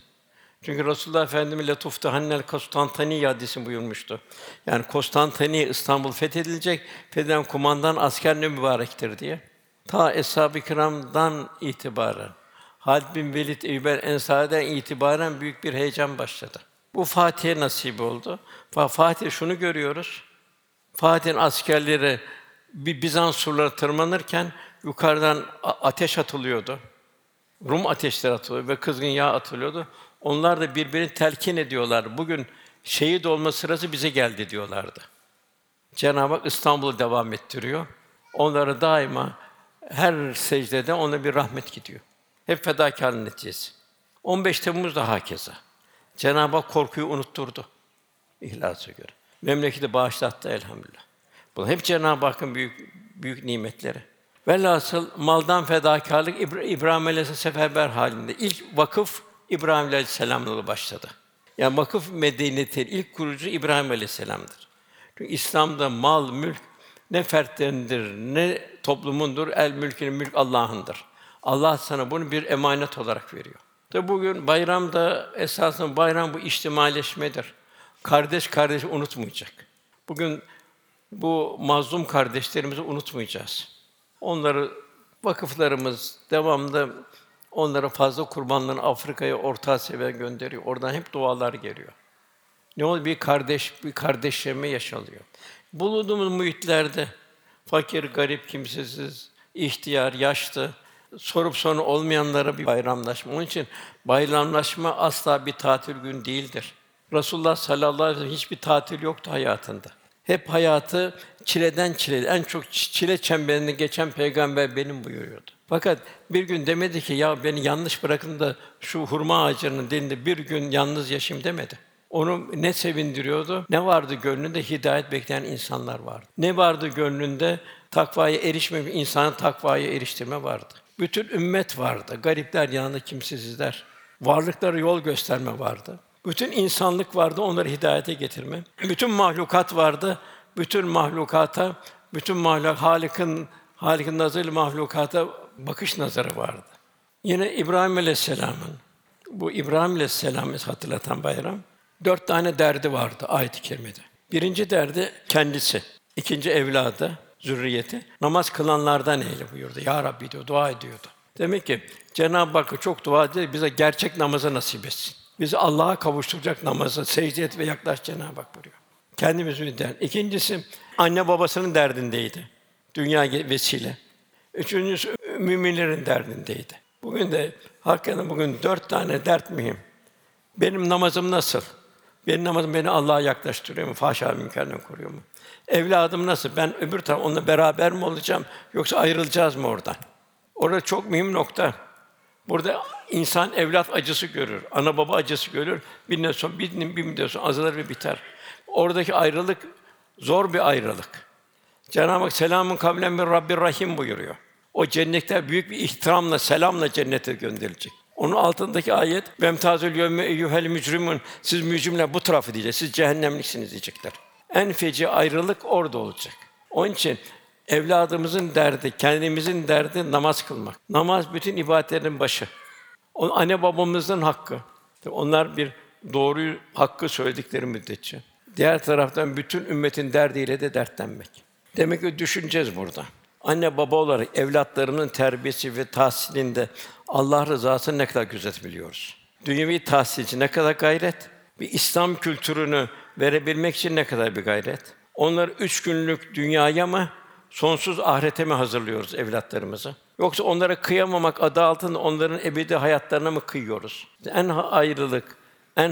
Çünkü Resulullah Efendimiz "Letuftehannel Konstantiniye" hadisi buyurmuştu. Yani Konstantiniye İstanbul fethedilecek, fetheden kumandan asker ne mübarektir diye. Ta Eshab-ı Kiram'dan itibaren, Halid bin Velid, Eyyub el-Ensari'den itibaren büyük bir heyecan başladı. Bu Fatih'e nasip oldu. Fatih şunu görüyoruz. Fatih'in askerleri bir Bizans surları tırmanırken yukarıdan ateş atılıyordu. Rum ateşleri atılıyordu ve kızgın yağ atılıyordu. Onlar da birbirini telkin ediyorlardı. Bugün şehit olma sırası bize geldi diyorlardı. Cenab-ı Hak İstanbul'u devam ettiriyor. Onlara daima her secdede ona bir rahmet gidiyor. Hep fedakârlığın neticesi. 15 Temmuz da hakeza. Cenab-ı Hak korkuyu unutturdu. İhlasa göre. Memleketi bağışlattı elhamdülillah. Bunlar hep Cenab-ı Hakk'ın büyük nimetleri. Velhasıl maldan fedakârlık İbrahim Aleyhisselam seferber halinde. İlk vakıf İbrahim Aleyhisselam'la başladı. Yani vakıf medeniyetinin ilk kurucu İbrahim Aleyhisselam'dır. Çünkü İslam'da mal, mülk ne fertlerindir, ne toplumundur, el mülkünün mülk Allah'ındır. Allah sana bunu bir emanet olarak veriyor. Tabi bugün bayramda esasında bayram bu içtimaileşmedir. Kardeş kardeşi unutmayacak. Bugün bu mazlum kardeşlerimizi unutmayacağız. Onları vakıflarımız devamlı onlara fazla kurbanlarını Afrika'ya, Orta Asya'ya gönderiyor. Oradan hep dualar geliyor. Ne oluyor? Bir kardeşleşme yaşanıyor. Bulunduğumuz muhitlerde fakir, garip, kimsesiz, ihtiyar, yaşlı, sorup sonu olmayanlara bir bayramlaşma. Onun için bayramlaşma asla bir tatil günü değildir. Resulullah sallallahu aleyhi ve sellem hiçbir tatil yoktu hayatında. Hep hayatı çileden çileli, en çok çile çemberini geçen peygamber benim buyuruyordu. Fakat bir gün demedi ki ya beni yalnız bırakın da şu hurma ağacının dibinde bir gün yalnız yaşayayım demedi. Onu ne sevindiriyordu? Ne vardı gönlünde? Hidayet bekleyen insanlar vardı. Ne vardı gönlünde? Takvaya erişmemiş insanı takvaya eriştirme vardı. Bütün ümmet vardı. Garipler yanında kimsizler. Varlıklara yol gösterme vardı. Bütün insanlık vardı, onları hidayete getirme. Bütün mahlukat vardı. Bütün mahlukata, bütün mahluk Halik'in nazarıyla mahlukata bakış nazarı vardı. Yine İbrahim Aleyhisselam'ın, bu İbrahim Aleyhisselam'ı hatırlatan bayram, 4 tane derdi vardı ayet-i kerimede. Birinci derdi kendisi, ikinci evladı, zürriyeti, namaz kılanlardan eyle buyurdu. Ya Rabbi diyor, dua ediyordu. Demek ki Cenab-ı Hakk'a çok dua ediyor, bize gerçek namazı nasip etsin. Bizi Allah'a kavuşturacak namazı, secde et ve yaklaş Cenab-ı Hak buyuruyor. Kendimizi der. İkincisi, anne babasının derdindeydi. Dünya vesile. Üçüncüsü, müminlerin derdindeydi. Bugün de, hakikaten bugün 4 tane dert mühim. Benim namazım nasıl? Benim namazım beni Allah'a yaklaştırıyor mu? Fahşa münkerden koruyor mu? Evladım nasıl? Ben öbür taraf onunla beraber mi olacağım? Yoksa ayrılacağız mı oradan? Orada çok mühim nokta. Burada insan evlat acısı görür, ana baba acısı görür. Bir müddet sonra azalır ve biter. Oradaki ayrılık zor bir ayrılık. Cenab-ı Hak selamun kavlen min Rabbir Rahim buyuruyor. O cennetler büyük bir ihtiramla, selamla cennete gönderilecek. Onun altındaki ayet "Vemtazül yevme eyyuhel mücrimun" siz mücrimler bu tarafı diyecek. Siz cehennemliksiniz diyecekler. En feci ayrılık orada olacak. Onun için evladımızın derdi, kendimizin derdi namaz kılmak. Namaz bütün ibadetlerin başı. O anne babamızın hakkı. Onlar bir doğruyu, hakkı söyledikleri müddetçe. Diğer taraftan bütün ümmetin derdiyle de dertlenmek. Demek ki düşüneceğiz burada. Anne baba olarak evlatlarının terbiyesi ve tahsilinde Allah rızasını ne kadar gözetbiliyoruz? Dünyevi tahsil için ne kadar gayret? Bir İslam kültürünü verebilmek için ne kadar bir gayret? Onları 3 günlük dünyaya mı, sonsuz ahirete mi hazırlıyoruz evlatlarımızı? Yoksa onlara kıyamamak adı altında onların ebedi hayatlarına mı kıyıyoruz? En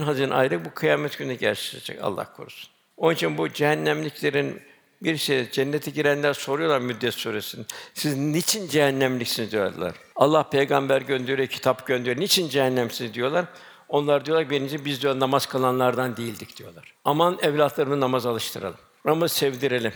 hazin ayrılık bu kıyamet günü gerçekleşecek, Allah korusun. Onun için bu cehennemliklerin bir şey, cennete girenler soruyorlar Müddessir Suresi'nin. Siz niçin cehennemliksiniz diyorlar. Allah peygamber gönderiyor, kitap gönderiyor. Niçin cehennemsiniz diyorlar. Onlar diyorlar birincisi biz diyor namaz kılanlardan değildik diyorlar. Aman evlatlarını namaza alıştıralım. Namazı sevdirelim.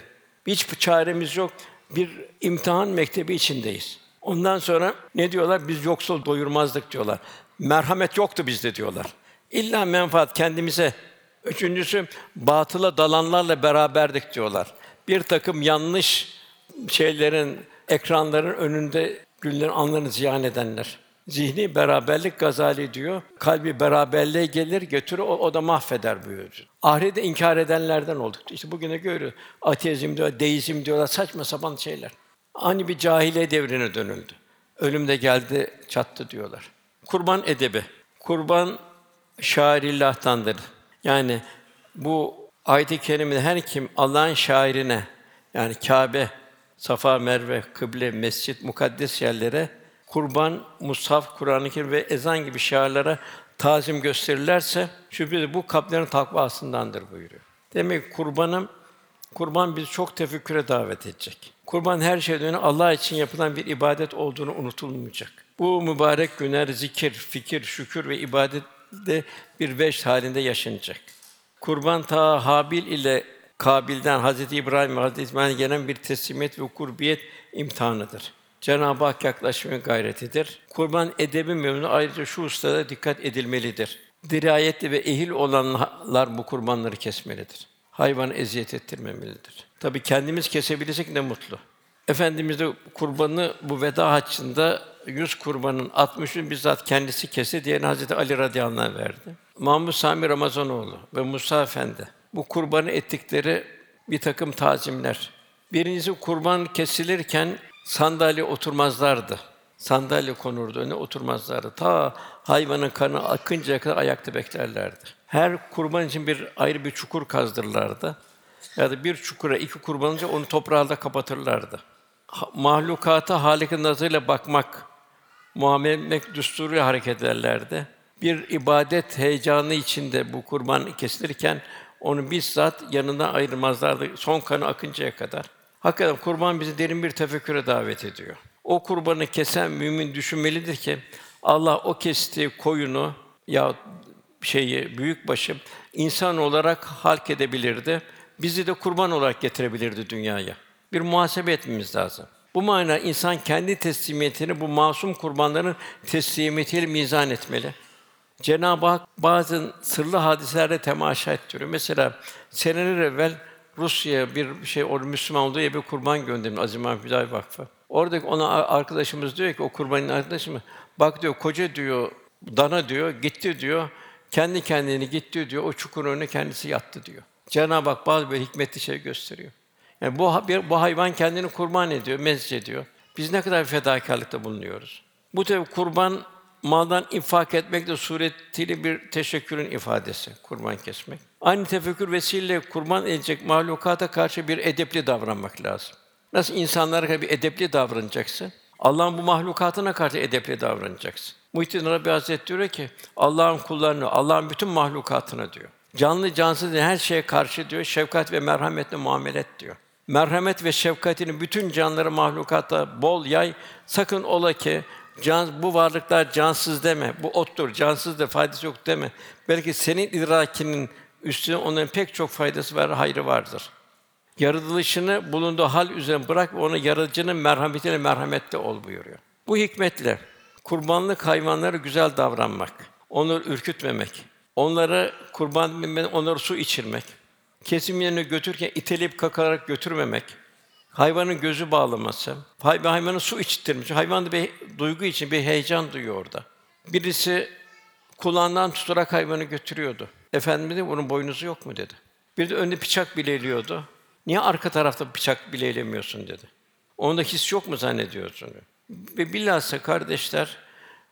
Hiç çaremiz yok. Bir imtihan mektebi içindeyiz. Ondan sonra ne diyorlar? Biz yoksul doyurmazdık diyorlar. Merhamet yoktu bizde diyorlar. İlla menfaat kendimize. Üçüncüsü batıla dalanlarla beraberdik diyorlar. Bir takım yanlış şeylerin, ekranların önünde günlerin, anlarını ziyan edenler. Zihni beraberlik Gazali diyor. Kalbi beraberliğe gelir, götürür, o da mahveder buyuruyor. Ahireti inkar edenlerden olduk. İşte bugün de görüyoruz. Ateizm diyorlar, deizm diyorlar, saçma sapan şeyler. Hani bir cahiliye devrine dönüldü. Ölüm de geldi, çattı diyorlar. Kurban edebi. Kurban şairillah'tandır. Yani bu ayet-i kerimede her kim Allah'ın şairine, yani Kâbe, Safa, Merve, kıble, mescit, mukaddes yerlere, kurban, mushaf, Kur'an-ı Kerim ve ezan gibi şiarlara tazim gösterirlerse, şüphesiz bu kalplerin takvasındandır buyuruyor. Demek ki kurban bizi çok tefekküre davet edecek. Kurban her şeyden önce Allah için yapılan bir ibadet olduğunu unutulmayacak. Bu mübarek günler zikir, fikir, şükür ve ibadette bir vecd halinde yaşanacak. Kurban ta Habil ile Kabil'den Hazreti İbrahim ve Hazreti İsmail'e gelen bir teslimiyet ve kurbiyet imtihanıdır. Cenab-ı Hak yaklaşmaya gayretidir. Kurban edebi mümkün ayrıca şu hususlara dikkat edilmelidir. Dirayetli ve ehil olanlar bu kurbanları kesmelidir. Hayvanı eziyet ettirmemelidir. Tabii kendimiz kesebilirsek ne mutlu. Efendimiz de kurbanı bu veda haccında 100 kurbanın 60'ını bizzat kendisi kesti, diğerini Hazreti Ali radıyallahu anh verdi. Mahmud Sami Ramazanoğlu ve Musa Efendi bu kurbanı ettikleri bir takım tazimler. Birincisi kurban kesilirken sandalye oturmazlardı. Sandalye konurdu, önüne oturmazlardı. Ta hayvanın kanı akıncaya kadar ayakta beklerlerdi. Her kurban için ayrı bir çukur kazdırırlardı. Ya da bir çukura 2 kurban olunca onu toprağla kapatırlardı. Mahlukata Halik'in nazarıyla bakmak, muamelemek düsturu hareket ederlerdi. Bir ibadet heyecanı içinde bu kurban kesilirken onu bizzat yanından ayırmazlardı son kanı akıncaya kadar. Hakikaten kurban bizi derin bir tefekküre davet ediyor. O kurbanı kesen mümin düşünmelidir ki Allah o kestiği koyunu ya büyükbaşı insan olarak halk edebilirdi. Bizi de kurban olarak getirebilirdi dünyaya. Bir muhasebe etmemiz lazım. Bu manada insan kendi teslimiyetini bu masum kurbanların teslimiyetiyle mizan etmeli. Cenab-ı Hak bazen sırlı hadiselerde temaşa ettiriyor. Mesela seneler evvel Rusya'ya Müslüman olduğu yere bir kurban göndermiş Aziman Hüdayi Vakfı. Oradaki ona arkadaşımız diyor ki o kurbanın arkadaşı mı? Bak diyor koca diyor dana diyor gitti diyor. Kendi kendini gitti diyor. O çukurun önüne kendisi yattı diyor. Cenab-ı Hak bazı böyle hikmetli şey gösteriyor. Yani bu hayvan kendini kurban ediyor, mezc ediyor. Biz ne kadar fedakarlıkta bulunuyoruz. Bu tabii kurban maldan infak etmek de suretiyle bir teşekkürün ifadesi, kurban kesmek. Aynı tefekkür vesile kurban edecek mahlukata karşı bir edepli davranmak lazım. Nasıl insanlara karşı bir edepli davranacaksın? Allah'ın bu mahlukatına karşı edepli davranacaksın. Muhittin Arabi Hazretleri diyor ki, Allah'ın kullarını, Allah'ın bütün mahlukatına diyor. Canlı cansız her şeye karşı diyor, şefkat ve merhametle muamele et diyor. Merhamet ve şefkatini bütün canlılara, mahlukata bol yay. Sakın ola ki bu varlıklar cansız deme, bu ottur, cansızdır, faydası yok deme. Belki senin idrakinin üstüne onların pek çok faydası var, hayrı vardır. Yaratılışını bulunduğu hal üzerine bırak ve ona yaratıcının merhametine merhametli ol buyuruyor. Bu hikmetle kurbanlık hayvanlara güzel davranmak, onları ürkütmemek, onlara kurban etmeden onlara su içirmek, kesim yerine götürürken iteleyip kakalarak götürmemek, hayvanın gözü bağlaması, hayvanın su içtirmesi, hayvan da bir duygu için bir heyecan duyuyor orada. Birisi kulağından tutarak hayvanı götürüyordu. Efendimiz de bunun boynuzu yok mu dedi. Bir de önde bıçak bileyliyordu. Niye arka tarafta bıçak bileylemiyorsun dedi. Onda his yok mu zannediyorsun dedi. Ve bilhassa kardeşler,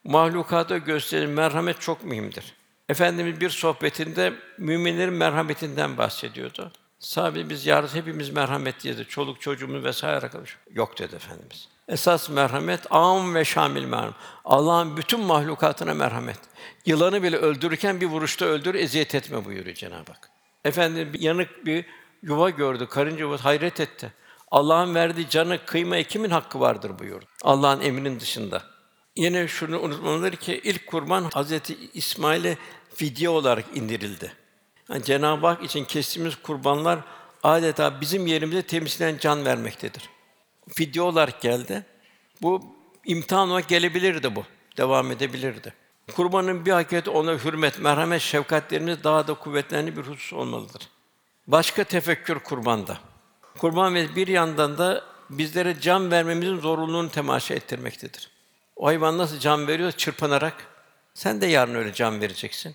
mahlukata gösterilen merhamet çok mühimdir. Efendimiz bir sohbetinde müminlerin merhametinden bahsediyordu. Sahabe biz yarısı hepimiz merhametliyiz dedi. Çoluk çocuğumuz vesaire kalmış. Yok dedi Efendimiz. Esas merhamet âmm ve şamil merhamet. Allah'ın bütün mahlukatına merhamet. Yılanı bile öldürürken bir vuruşta öldür, eziyet etme buyuruyor Cenab-ı Hak. Efendimiz yanık bir yuva gördü, karınca yuvası hayret etti. Allah'ın verdiği canı kıymaya kimin hakkı vardır buyurdu. Allah'ın emrinin dışında. Yine şunu unutmamalıdır ki ilk kurban Hazreti İsmail'e fidye olarak indirildi. Yani Cenab-ı Hak için kestiğimiz kurbanlar adeta bizim yerimize temsilen can vermektedir. Fidye olarak geldi. Bu imtihan olarak gelebilirdi bu. Devam edebilirdi. Kurbanın bir hakikati ona hürmet, merhamet, şefkatlerimiz daha da kuvvetlendiği bir husus olmalıdır. Başka tefekkür kurbanda. Kurban ve bir yandan da bizlere can vermemizin zorunluluğunu temaşa ettirmektedir. O hayvan nasıl can veriyor? Çırpınarak. Sen de yarın öyle can vereceksin.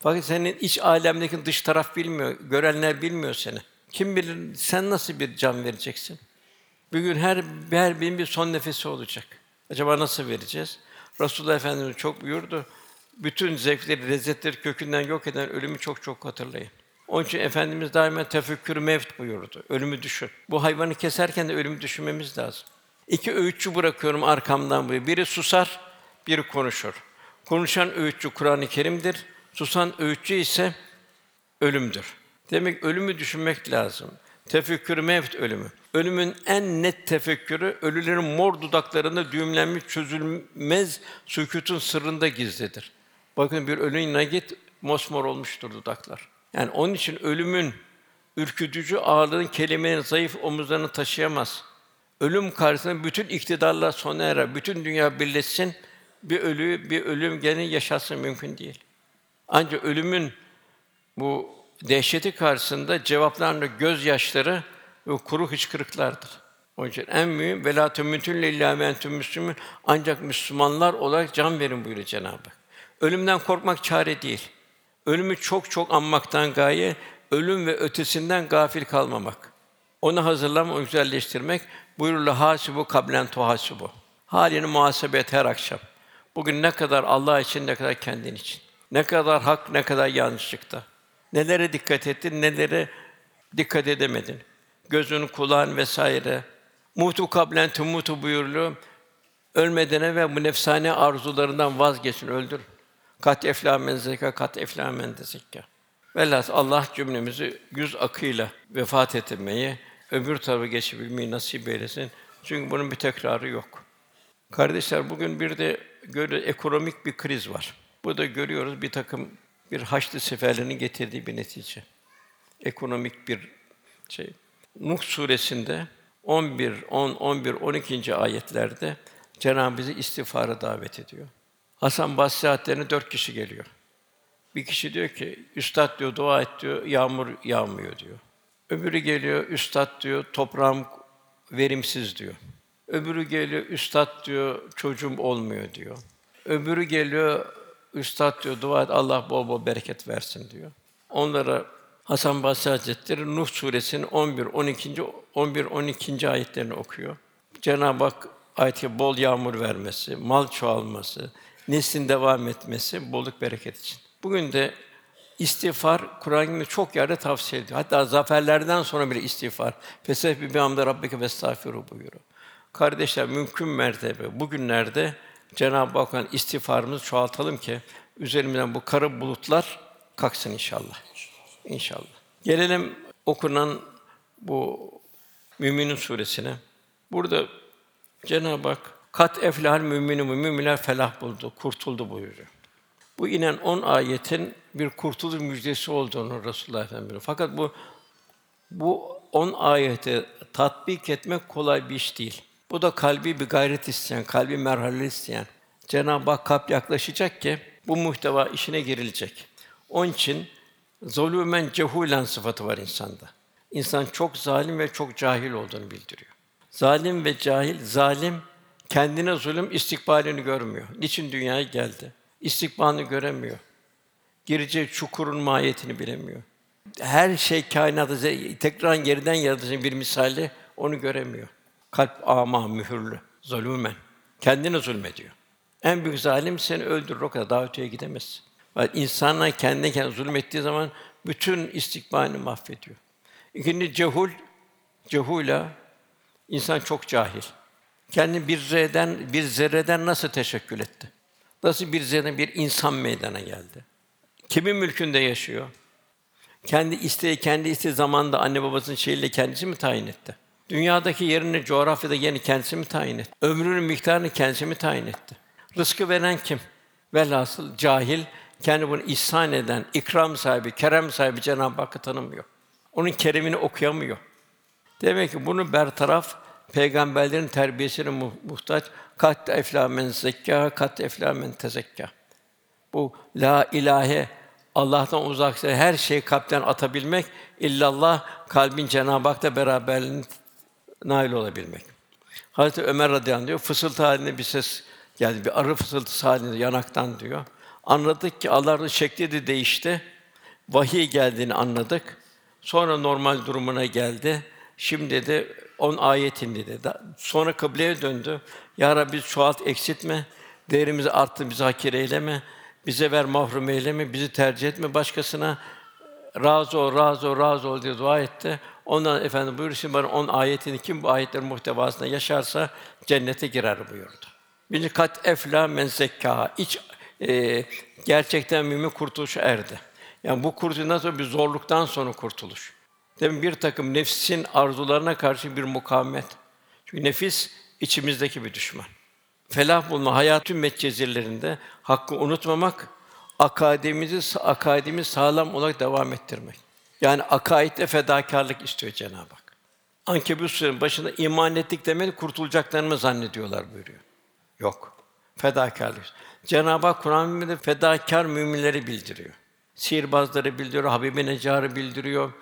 Fakat senin iç âlemdeki dış taraf bilmiyor, görenler bilmiyor seni. Kim bilir sen nasıl bir can vereceksin? Bugün her birinin bir son nefesi olacak. Acaba nasıl vereceğiz? Resulullah Efendimiz çok buyurdu. Bütün zevkleri, lezzetleri kökünden yok eden ölümü çok çok hatırlayın. Onun için Efendimiz daima tefekkür mevt buyurdu. Ölümü düşün. Bu hayvanı keserken de ölümü düşünmemiz lazım. İki öğütçü bırakıyorum arkamdan buraya. Biri susar, biri konuşur. Konuşan öğütçü Kur'an-ı Kerim'dir. Susan öğütçü ise ölümdür. Demek ölümü düşünmek lazım. Tefekkür mevt ölümü. Ölümün en net tefekkürü ölülerin mor dudaklarında düğümlenmiş çözülmez sükûtun sırrında gizlidir. Bakın bir ölünün yanına git mosmor olmuştur dudaklar. Yani onun için ölümün ürkütücü ağırlığını kelimenin zayıf omuzlarını taşıyamaz. Ölüm karşısında bütün iktidarlar sona erer. Bütün dünya birleşsin. Bir ölüm gene yaşasın mümkün değil. Ancak ölümün bu dehşeti karşısında cevaplarında gözyaşları ve kuru hıçkırıklardır. Onun için en mühim velâ temûtunne illâ ve entüm müslümûn ancak Müslümanlar olarak can verin buyuruyor Cenab-ı Hak. Ölümden korkmak çare değil. Ölümü çok çok anmaktan gaye, ölüm ve ötesinden gafil kalmamak. Onu hazırlamak, onu güzelleştirmek. Buyurullah hasibu kablen tuhasibu. Halini muhasebe et her akşam. Bugün ne kadar Allah için, ne kadar kendin için. Ne kadar hak, ne kadar yanlışlıkta. Nelere dikkat ettin, nelere dikkat edemedin. Gözün, kulağın vesaire. Mutu kablen tumutu buyuruluyor. ölmeden evvel bu nefsane arzularından vazgeçin, öldür. Kat eflâ men zekâ, kat eflâ men tezekkâ. Velhâsıl Allah cümlemizi yüz akıyla vefat etmeyi, öbür tarafa geçebilmeyi nasip eylesin. Çünkü bunun bir tekrarı yok. Kardeşler, bugün bir de ekonomik bir kriz var. Bu da görüyoruz bir Haçlı seferlerinin getirdiği bir netice. Ekonomik bir şey. Nuh suresinde 11, 10, 11, 12. ayetlerde Cenab-ı bizi istiğfara davet ediyor. Hasan Basri Hazretleri'ne 4 kişi geliyor. Bir kişi diyor ki, "Üstad diyor, dua et diyor, yağmur yağmıyor diyor." Öbürü geliyor, "Üstad diyor, toprağım verimsiz diyor." Öbürü geliyor, "Üstad diyor, çocuğum olmuyor diyor." Öbürü geliyor, "Üstad diyor, dua et, Allah bol bol bereket versin diyor." Onlara Hasan Basri Hazretleri Nuh suresinin 11-12. Ayetlerini okuyor. Cenab-ı Hak ayet-i bol yağmur vermesi, mal çoğalması, neslin devam etmesi, bolluk bereket için. Bugün de istiğfar Kur'an-ı çok yerde tavsiye ediyor. Hatta zaferlerden sonra bile istiğfar. Fesebbi bihamdi rabbike vestağfiru buyuruyor. Kardeşler, mümkün mertebe bugünlerde Cenab-ı Hakk'ın istiğfarımızı çoğaltalım ki üzerimizden bu kara bulutlar kalksın inşallah. İnşallah. Gelelim okunan bu Müminun suresine. Burada Cenab-ı Hak kat eflahal müminun müminler felah buldu, kurtuldu buyuruyor. Bu inen 10 ayetin bir kurtuluş müjdesi olduğunu Resulullah Efendimiz buyuruyor. Fakat bu 10 ayeti tatbik etmek kolay bir iş değil. Bu da kalbi bir gayret isteyen, kalbi merhale isteyen. Cenab-ı Hak kalp yaklaşacak ki bu muhteva işine girilecek. Onun için zalûmen cehûlen sıfatı var insanda. İnsan çok zalim ve çok cahil olduğunu bildiriyor. Zalim ve cahil, zalim kendine zulüm istikbalini görmüyor. Niçin dünyaya geldi? İstikbalini göremiyor. Gireceği çukurun mahiyetini bilemiyor. Her şey kainatı tekrar geriden yaratıcının bir misali, onu göremiyor. Kalp âmâ, mühürlü, zalûmen. Kendine zulmediyor. En büyük zalim seni öldürür, o kadar daha öteye gidemezsin. İnsanlar kendine zulmettiği zaman bütün istikbalini mahvediyor. İkinci cehul, cehula, insan çok cahil. Kendini bir zerreden nasıl teşekkül etti? Nasıl bir zerreden bir insan meydana geldi? Kimin mülkünde yaşıyor? Kendi isteği zamanda anne babasının şeyiyle kendisi mi tayin etti? Dünyadaki yerini, coğrafyada yerini kendisi mi tayin etti? Ömrünün miktarını kendisi mi tayin etti? Rızkı veren kim? Velhasıl cahil, kendi bunu ihsan eden, ikram sahibi, kerem sahibi Cenab-ı Hakk'ı tanımıyor. Onun keremini okuyamıyor. Demek ki bunu bertaraf, peygamberlerin terbiyesine muhtaç. Kat eflâ men zekkâ, kat eflâ men tezekkâ. Bu la ilahe, Allah'tan uzak her şeyi kalpten atabilmek, illallah kalbin Cenab-ı Hak'la beraberliğine nail olabilmek. Hazreti Ömer radıyallahu anh diyor, fısıltı halinde bir ses geldi, bir arı fısıltısı halinde yanaktan diyor. Anladık ki Allah'ın şekli de değişti. Vahiy geldiğini anladık. Sonra normal durumuna geldi. Şimdi de 10 ayet indi dedi. Sonra kıbleye döndü. Ya Rabbi çoğalt, eksiltme. Değerimizi arttır, bizi hakir eyleme. Bize ver, mahrum eyleme. Bizi tercih etme başkasına. Razı ol diye dua etti. Ondan Efendimiz buyurdu, şimdi bana 10 ayetini kim bu ayetlerin muhtevasında yaşarsa cennete girer buyurdu. Birinci kat efla men zekkâhâ. Gerçekten mümin kurtuluşa erdi. Yani bu kurtuluş nasıl bir zorluktan sonra kurtuluş. Demek bir takım nefsin arzularına karşı bir mukavemet. Çünkü nefis içimizdeki bir düşman. Felah bulma, hayatın metcezirlerinde hakkı unutmamak, akâidimizi sağlam olarak devam ettirmek. Yani akâidde fedakârlık istiyor Cenab-ı Hak. Ankebût suresinin başında iman ettik demeli, kurtulacaklarını zannediyorlar buyuruyor. Yok. Fedakârlık. Cenab-ı Hak Kur'an-ı fedakâr müminleri bildiriyor. Sihirbazları bildiriyor, Habib-i Neccar'ı bildiriyor,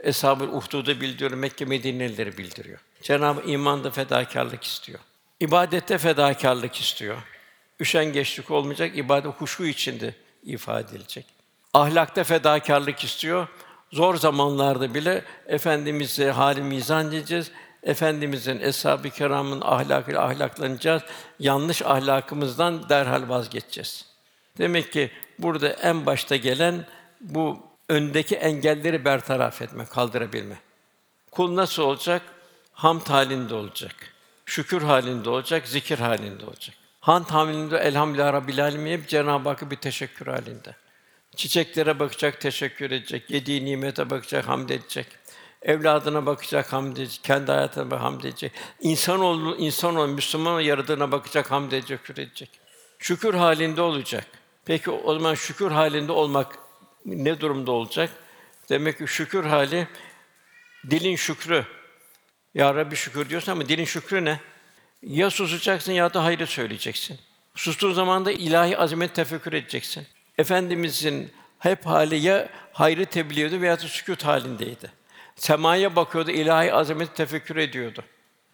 Eshâb-ı Uhdûd'u bildiriyor, Mekke Medinelileri bildiriyor. Cenab-ı Hak imanda fedakârlık istiyor. İbadette fedakârlık istiyor. Üşengeçlik olmayacak, ibadet huşu içinde ifade edilecek. Ahlakta fedakârlık istiyor. Zor zamanlarda bile Efendimiz'e hâl-i mîzân diyeceğiz. Efendimizin, Eshâb-ı Kirâm'ın ahlakıyla ahlaklanacağız. Yanlış ahlakımızdan derhal vazgeçeceğiz. Demek ki burada en başta gelen bu öndeki engelleri bertaraf etme, kaldırabilme. Kul nasıl olacak? Hamd halinde olacak. şükür halinde olacak, zikir halinde olacak. Hamd hamdinde elhamdülillahi rabbil âlemine Cenab-ı Hakk'a bir teşekkür halinde. Çiçeklere bakacak, teşekkür edecek. Yediği nimete bakacak, hamd edecek. Evladına bakacak, hamd edecek. Kendi hayatına hamd edecek. İnsanoğlu Müslüman yaradığına bakacak, hamd edecek, şükür edecek. Şükür halinde olacak. Peki o zaman şükür halinde olmak ne durumda olacak? Demek ki şükür hali dilin şükrü. Ya Rabbi şükür diyorsun ama dilin şükrü ne? Ya susacaksın ya da hayrı söyleyeceksin. Sustuğun zaman da ilahi azamet tefekkür edeceksin. Efendimizin hep hali ya hayrı tebliğ ediyordu veya sükût halindeydi. Semaya bakıyordu, ilahi azameti tefekkür ediyordu.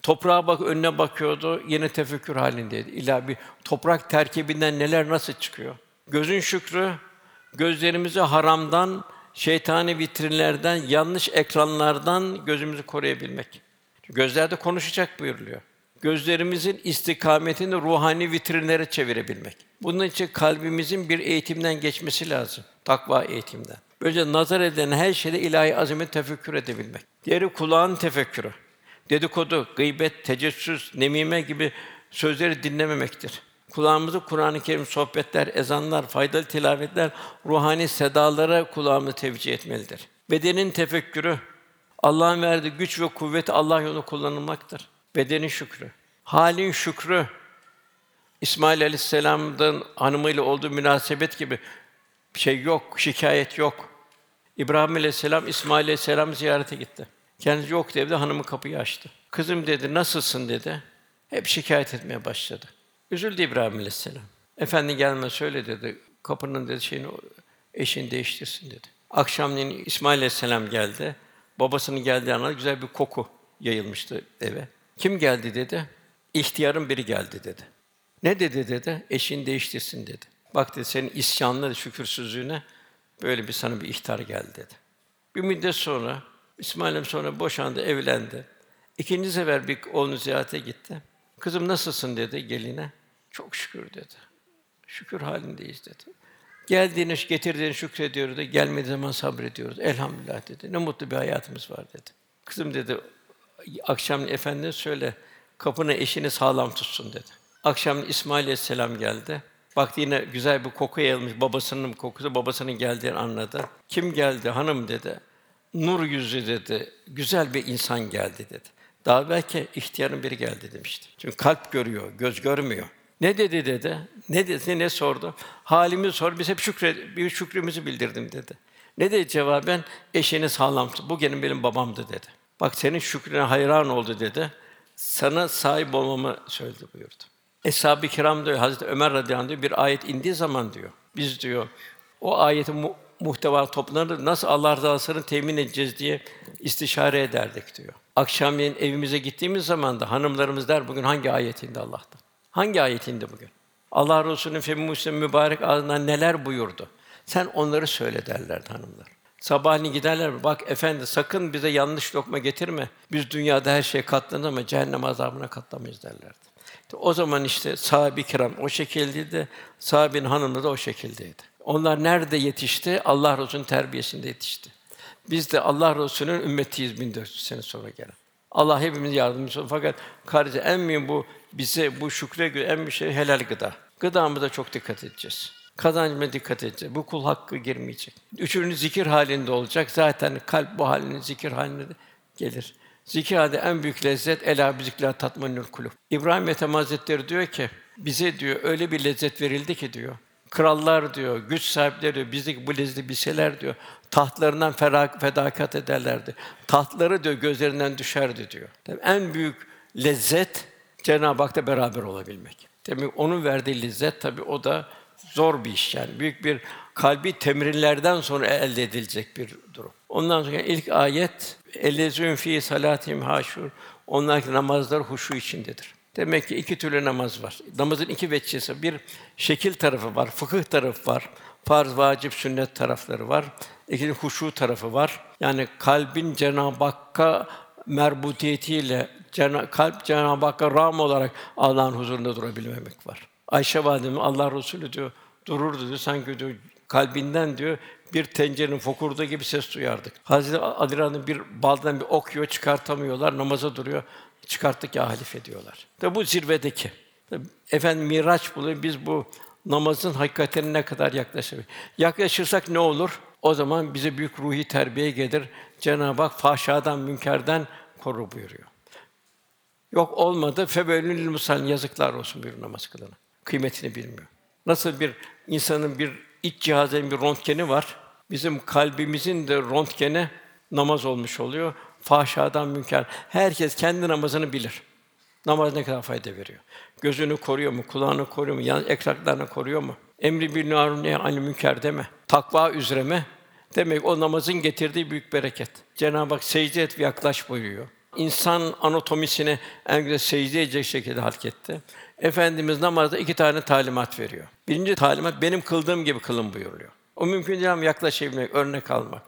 Toprağa bak, önüne bakıyordu, yine tefekkür halindeydi. İlahi bir toprak terkibinden neler nasıl çıkıyor? Gözün şükrü, gözlerimizi haramdan, şeytani vitrinlerden, yanlış ekranlardan gözümüzü koruyabilmek. Gözlerde konuşacak buyuruluyor. Gözlerimizin istikametini ruhani vitrinlere çevirebilmek. Bunun için kalbimizin bir eğitimden geçmesi lazım, takva eğitimden. Böylece nazar edilen her şeyde ilahi azamet tefekkür edebilmek. Diğeri kulağın tefekkürü. Dedikodu, gıybet, tecessüs, nemime gibi sözleri dinlememektir. Kulağımızı Kur'an-ı Kerim sohbetler, ezanlar, faydalı tilavetler, ruhani sedalara kulağımızı tevcih etmelidir. Bedenin tefekkürü, Allah'ın verdiği güç ve kuvveti Allah yolunda kullanılmaktır. Bedenin şükrü, halin şükrü. İsmail Aleyhisselam'dan hanımıyla olduğu münasebet gibi bir şey yok, şikayet yok. İbrahim Aleyhisselam İsmail Aleyhisselam ziyarete gitti. Kendisi yok dedi, hanımı kapıyı açtı. "Kızım" dedi, "nasılsın?" dedi. Hep şikayet etmeye başladı. Üzüldü İbrahim Aleyhisselam. "Efendi gelme söyle" dedi. "Kapının" dedi "şeyini eşin değiştirsin" dedi. Akşamleyin İsmail Aleyhisselam geldi. Babasının geldiği anda güzel bir koku yayılmıştı eve. "Kim geldi?" dedi. "İhtiyarın biri geldi" dedi. "Ne dedi?" dedi. "Eşin değiştirsin" dedi. "Bak" dedi, "senin isyanına, şükürsüzlüğüne böyle bir sana bir ihtiyar geldi" dedi. Bir müddet sonra İsmail'im sonra boşandı, evlendi. İkinci sefer bir oğlunu ziyarete gitti. "Kızım nasılsın?" dedi geline. "Çok şükür" dedi. "Şükür halindeyiz" dedi. "Geldiğini, getirdiğini şükrediyoruz" dedi. "Gelmediği zaman sabrediyoruz. Elhamdülillah" dedi. "Ne mutlu bir hayatımız var" dedi. "Kızım" dedi, "akşam efendine söyle, kapını eşini sağlam tutsun" dedi. Akşam İsmail Aleyhisselam geldi. Baktı yine güzel bir koku yayılmış, babasının kokusu, babasının geldiğini anladı. "Kim geldi hanım?" dedi. "Nur yüzlü" dedi, "güzel bir insan geldi" dedi. "Daha belki ihtiyarın biri geldi" demişti. Çünkü kalp görüyor, göz görmüyor. "Ne dedi?" dedi. "Ne dedi?" "Ne sordu?" "Halimizi sordu, biz hep bir şükrümüzü bildirdim" dedi. "Ne dedi?" "Cevaben eşini sağlam tut, bu gelin benim babamdı" dedi. "Bak senin şükrüne hayran oldu" dedi. "Sana sahip olmamı söyledi" buyurdu. Eshab-ı Kiram diyor, Hazreti Ömer radıyallahu anh diyor, bir ayet indiği zaman diyor, biz diyor, o ayetin muhteva toplanır, nasıl Allah rızasını temin edeceğiz diye istişare ederdik diyor. Akşamleyin evimize gittiğimiz zaman da hanımlarımız der, bugün hangi ayet indi Allah'tan? Hangi ayet indi bugün? Allah Resulü'nün Femi Muslim mübarek ağzından neler buyurdu? Sen onları söyle derlerdi hanımlar. Sabahleyin giderler, "Bak efendi sakın bize yanlış lokma getirme, biz dünyada her şeye katlanırız ama cehennem azabına katlanmayız" derlerdi. O zaman işte sahabe-i kiram o şekildeydi, sahabenin hanımı da o şekildeydi. Onlar nerede yetişti? Allah Resulü'nün terbiyesinde yetişti. Biz de Allah Resulü'nün ümmetiyiz 1400 sene sonra gelen. Allah hepimiz yardımcımız olsun. Fakat kardeşim en mühim bu, bize bu şükre göre en bir şey helal gıda. Gıdamıza çok dikkat edeceğiz. Kazancıma dikkat edeceğiz. Bu kul hakkı girmeyecek. Üçüncü zikir halinde olacak. Zaten kalp bu haline, zikir haline gelir. Zikâde en büyük lezzet elâ bizikla tatmanül kulûb. İbrahim Ethem Hazretleri diyor ki bize diyor öyle bir lezzet verildi ki diyor. Krallar diyor, güç sahipleri diyor, bizi bu lezzeti bilseler diyor, tahtlarından fedakât ederlerdi. Tahtları diyor gözlerinden düşerdi diyor. En büyük lezzet Cenab-ı Hak'la beraber olabilmek. Demek onun verdiği lezzet tabii o da zor bir iş yani. Büyük bir kalbi temrinlerden sonra elde edilecek bir durum. Ondan sonra ilk ayet "Ellezün fi salatihim haşûn" onlardaki namazlar huşu içindedir. Demek ki iki türlü namaz var. Namazın iki veçhesi, bir şekil tarafı var, fıkıh tarafı var, farz, vacip, sünnet tarafları var. İkinci huşu tarafı var. Yani kalbin Cenab-ı Hakk'a merbutiyetiyle kalp Cenab-ı Hakk'a rağm olarak Allah'ın huzurunda durabilmemek var. Ayşe validemiz Allah Resulü diyor dururdu diyor sanki diyor kalbinden diyor bir tencerenin fokurduğu gibi ses duyardık. Hazreti Ali'nin bir baldan bir ok yiyor, çıkartamıyorlar, namaza duruyor. çıkarttık ya halife diyorlar. Tabi bu zirvedeki. Tabi, efendim Miraç buluyor, biz bu namazın hakikatine ne kadar yaklaşabiliriz? Yaklaşırsak ne olur? O zaman bize büyük ruhi terbiye gelir. Cenab-ı Hak fahşadan, münkerden koru buyuruyor. Yok olmadı, febelül musallin, yazıklar olsun buyuruyor namaz kılana. Kıymetini bilmiyor. Nasıl bir insanın bir iç cihazının bir röntgeni var. Bizim kalbimizin de röntgeni namaz olmuş oluyor. Fahşadan, münker. Herkes kendi namazını bilir. Namaz ne kadar fayda veriyor? Gözünü koruyor mu? Kulağını koruyor mu? Yan ekraklarını koruyor mu? Emri bil ma'ruf nehy anil münker deme. Takva üzere mi? Demek o namazın getirdiği büyük bereket. Cenab-ı Hak secde et ve yaklaş buyuruyor. İnsan anatomisini en güzel secde edecek şekilde halketti. Efendimiz namazda iki tane talimat veriyor. Birinci talimat benim kıldığım gibi kılın buyuruyor. O mümkün değil ama yaklaşabilmek, örnek almak.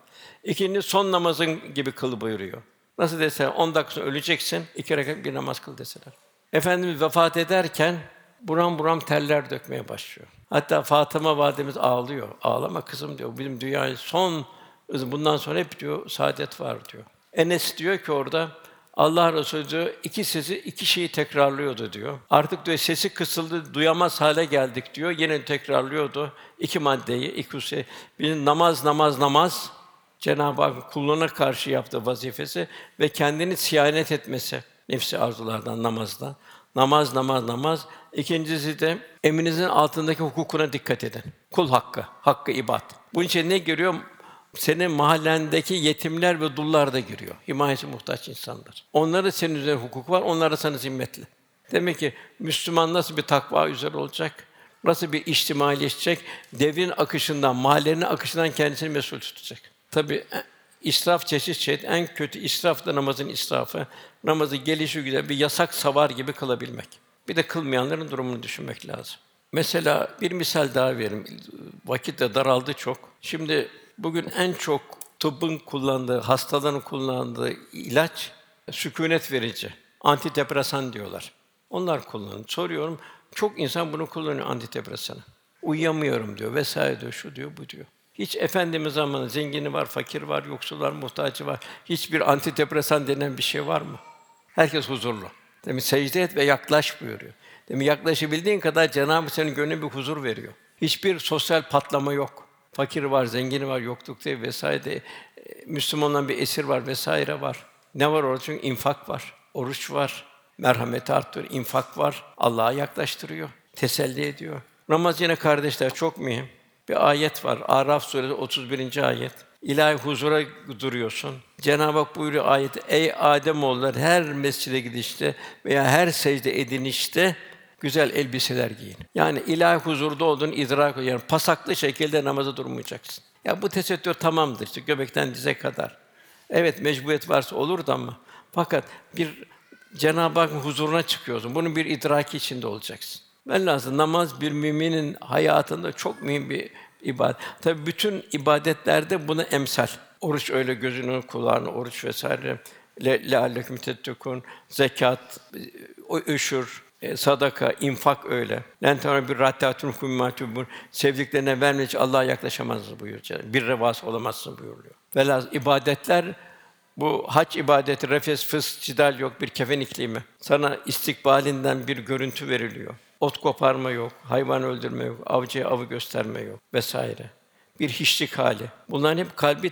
İkincisi son namazın gibi kıl buyuruyor. Nasıl deseler 10 dakika sonra öleceksin, 2 rekat bir namaz kıl deseler. Efendimiz vefat ederken buram buram teller dökmeye başlıyor. Hatta Fatıma validemiz ağlıyor. Ağlama kızım diyor. Bizim dünyayı son bundan sonra hep diyor saadet var diyor. Enes diyor ki orada Allah Resulü diyor, iki şeyi tekrarlıyordu diyor. Artık diyor sesi kısıldı, duyamaz hale geldik diyor. Yine tekrarlıyordu iki maddeyi, iki şey. Bir namaz. Cenab-ı Hak kuluna karşı yaptığı vazifesi ve kendini siyanet etmesi, nefsi arzulardan, namazdan. Namaz. İkincisi de emrinizin altındaki hukukuna dikkat edin. Kul hakkı, hakkı ibad. Bunun için ne giriyor? Senin mahallendeki yetimler ve dullar da giriyor. Himayesi muhtaç insanlar. Onlara senin üzerine hukuk var, onlara sana zimmetli. Demek ki Müslüman nasıl bir takva üzere olacak? Nasıl bir içtimaileşecek? Devrin akışından, mahallenin akışından kendisini mesul tutacak. Tabii israf çeşit çeşit, en kötü israf da namazın israfı. Namazı gelişigüzel bir yasak savar gibi kılabilmek. Bir de kılmayanların durumunu düşünmek lazım. Mesela bir misal daha vereyim. Vakit de daraldı çok. Şimdi bugün en çok tıbbın kullandığı, hastaların kullandığı ilaç sükûnet verici. Antidepresan diyorlar. Onlar kullanıyor. Soruyorum, çok insan bunu kullanıyor antidepresanı. Uyuyamıyorum diyor vesaire diyor, şu diyor, bu diyor. Hiç Efendimiz zamanında zengini var, fakir var, yoksul var, muhtacı var. Hiçbir antidepresan denen bir şey var mı? Herkes huzurlu. Demek secde et ve yaklaş buyuruyor. Demek yaklaşabildiğin kadar Cenab-ı Hak senin gönlüne bir huzur veriyor. Hiçbir sosyal patlama yok. Fakir var, zengini var, yokluk değil vesaire. Müslümandan bir esir var vesaire var. Ne var orada? Çünkü infak var, oruç var, merhameti arttırıyor, infak var. Allah'a yaklaştırıyor, teselli ediyor. Namaz yine kardeşler çok mühim. Bir ayet var. Araf suresi 31. ayet. İlahi huzura duruyorsun. Cenab-ı Hak buyuruyor ayette: "Ey Âdemoğulları, her mescide gidişte veya her secde edinişte güzel elbiseler giyin." Yani ilahi huzurda olduğunu idrak ediyorsun. Yani pasaklı şekilde namaza durmayacaksın. Ya bu tesettür tamamdır işte göbekten dize kadar. Evet mecburiyet varsa olur da ama fakat bir Cenab-ı Hak huzuruna çıkıyorsun. Bunun bir idraki içinde olacaksın. Velhasıl namaz bir müminin hayatında çok mühim bir ibadet. Tabii bütün ibadetlerde buna emsal. Oruç öyle gözünü, kulağını, oruç vesaire. لَعَلَّكُمْ تَتَّقُونَ zekat, öşür, sadaka, infak öyle. لَنْ تَنَالُوا الْبِرَّ حَتَّى تُنْفِقُوا مِمَّا تُحِبُّونَ sevdiklerine vermeyince Allah'a yaklaşamazsınız buyuruyor. Bir revas olamazsın buyuruyor. Velhasıl ibadetler bu hac ibadeti refes, fısk, cidal yok bir kefen iklimi. Sana istikbalinden bir görüntü veriliyor. Ot koparma yok, hayvan öldürme yok, avcıya avı gösterme yok vesaire. Bir hiçlik hali. Bunların hep kalbi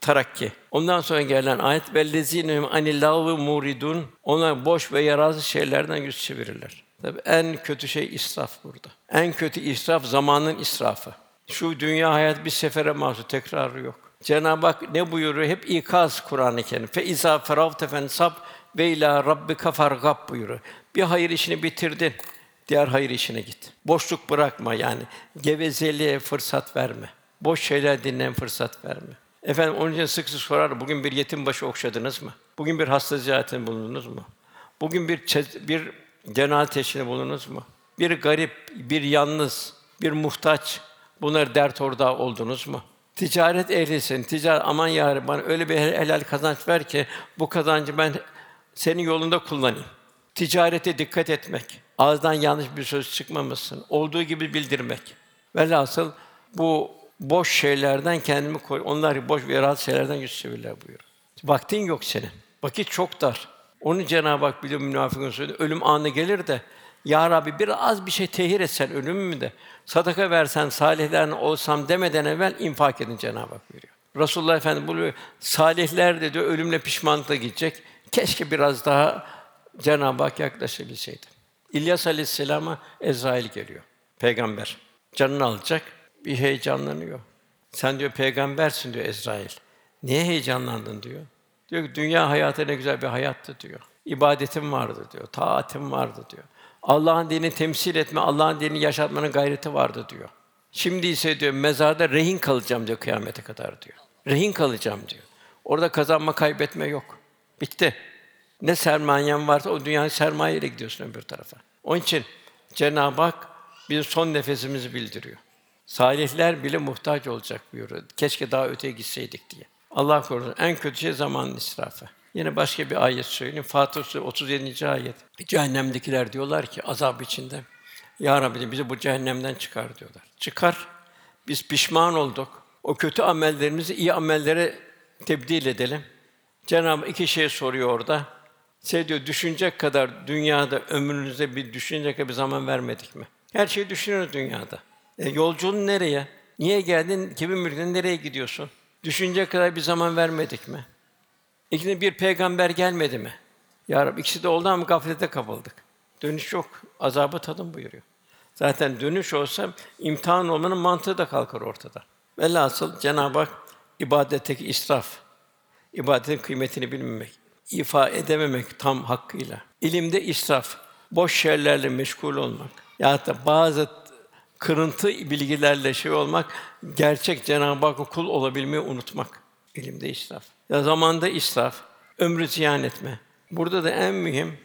terakki. Ondan sonra gelen ayet vellezîne anil lâvi muridûn onlar boş ve yararsız şeylerden yüz çevirirler. Tabii en kötü şey israf burada. En kötü israf zamanın israfı. Şu dünya hayat bir sefere mahsus, tekrarı yok. Cenab-ı Hak ne buyuruyor? Hep ikaz Kur'an-ı Kerim. Fe izâ feragte fensab ve ilâ rabbike fargab buyuruyor. Bir hayır işini bitirdin. Diğer hayır işine git. Boşluk bırakma yani. Gevezeliğe fırsat verme. Boş şeyler dinlen fırsat verme. Efendim onun için sık sık sorar, bugün bir yetim başı okşadınız mı? Bugün bir hasta ziyaretinde bulundunuz mu? Bugün bir cenaze teşhirinde bulundunuz mu? Bir garip, bir yalnız, bir muhtaç, bunlar dert ortağı oldunuz mu? Ticaret ehlisin, ticaret aman yârim bana öyle bir helal kazanç ver ki bu kazancı ben senin yolunda kullanayım. Ticarete dikkat etmek, ağızdan yanlış bir söz çıkmamasın, olduğu gibi bildirmek. Velhasıl bu boş şeylerden kendimi koy. Onlar boş ve rahat şeylerden yüz çevirirler buyuruyor. Vaktin yok senin. Vakit çok dar. Onu Cenab-ı Hak biliyor münafıkın söyledi. Ölüm anı gelir de ya Rabbi biraz bir şey tehir etsen ölümümü de sadaka versen salihlerden olsam demeden evvel infak edin Cenab-ı Hak buyuruyor. Resulullah Efendimiz buyuruyor. Salihler dedi ölümle pişmanlıkla gidecek. Keşke biraz daha Cenab-ı Hak yaklaşabilseydi. İlyas Aleyhisselam'a Ezrail geliyor. Peygamber canını alacak. Bir heyecanlanıyor. Sen diyor peygambersin diyor Ezrail. Niye heyecanlandın diyor? Diyor ki dünya hayatı ne güzel bir hayattı diyor. İbadetim vardı diyor. Taatim vardı diyor. Allah'ın dinini temsil etme, Allah'ın dinini yaşatmanın gayreti vardı diyor. Şimdi ise diyor mezarda rehin kalacağım diyor kıyamete kadar diyor. Rehin kalacağım diyor. Orada kazanma kaybetme yok. Bitti. Ne sermayen varsa o dünyanın sermayeyle gidiyorsun öbür tarafa. Onun için Cenab-ı Hak bir son nefesimizi bildiriyor. Salihler bile muhtaç olacak buyuruyor. Keşke daha öteye gitseydik diye. Allah korusun. En kötü şey zamanın israfı. Yine başka bir ayet söyleyeyim. Fatih Suresi 37. ayet. Cehennemdekiler diyorlar ki azap içinde ya Rabbi bizi bu cehennemden çıkar diyorlar. Çıkar. Biz pişman olduk. O kötü amellerimizi iyi amellere tebdil edelim. Cenab-ı Hak iki şey soruyor orada. Şey diyor, düşünecek kadar dünyada ömrünüzde bir düşünecek kadar bir zaman vermedik mi? Her şeyi düşünüyoruz dünyada. Yolculuğun nereye? Niye geldin? Kimin mülkünden nereye gidiyorsun? Düşünecek kadar bir zaman vermedik mi? İkisinde bir peygamber gelmedi mi? Ya Rabbi ikisi de oldu ama gaflete kapıldık. Dönüş yok. Azabı tadın buyuruyor. Zaten dönüş olsa imtihan olmanın mantığı da kalkar ortada. Velhasıl Cenab-ı Hak ibadetteki israf, ibadetin kıymetini bilmemek, ifa edememek tam hakkıyla, ilimde israf, boş şeylerle meşgul olmak ya da bazı kırıntı bilgilerle şey olmak, gerçek Cenab-ı Hakk'a kul olabilmeyi unutmak. İlimde israf. Ya zamanda israf, ömrü ziyan etme. Burada da en mühim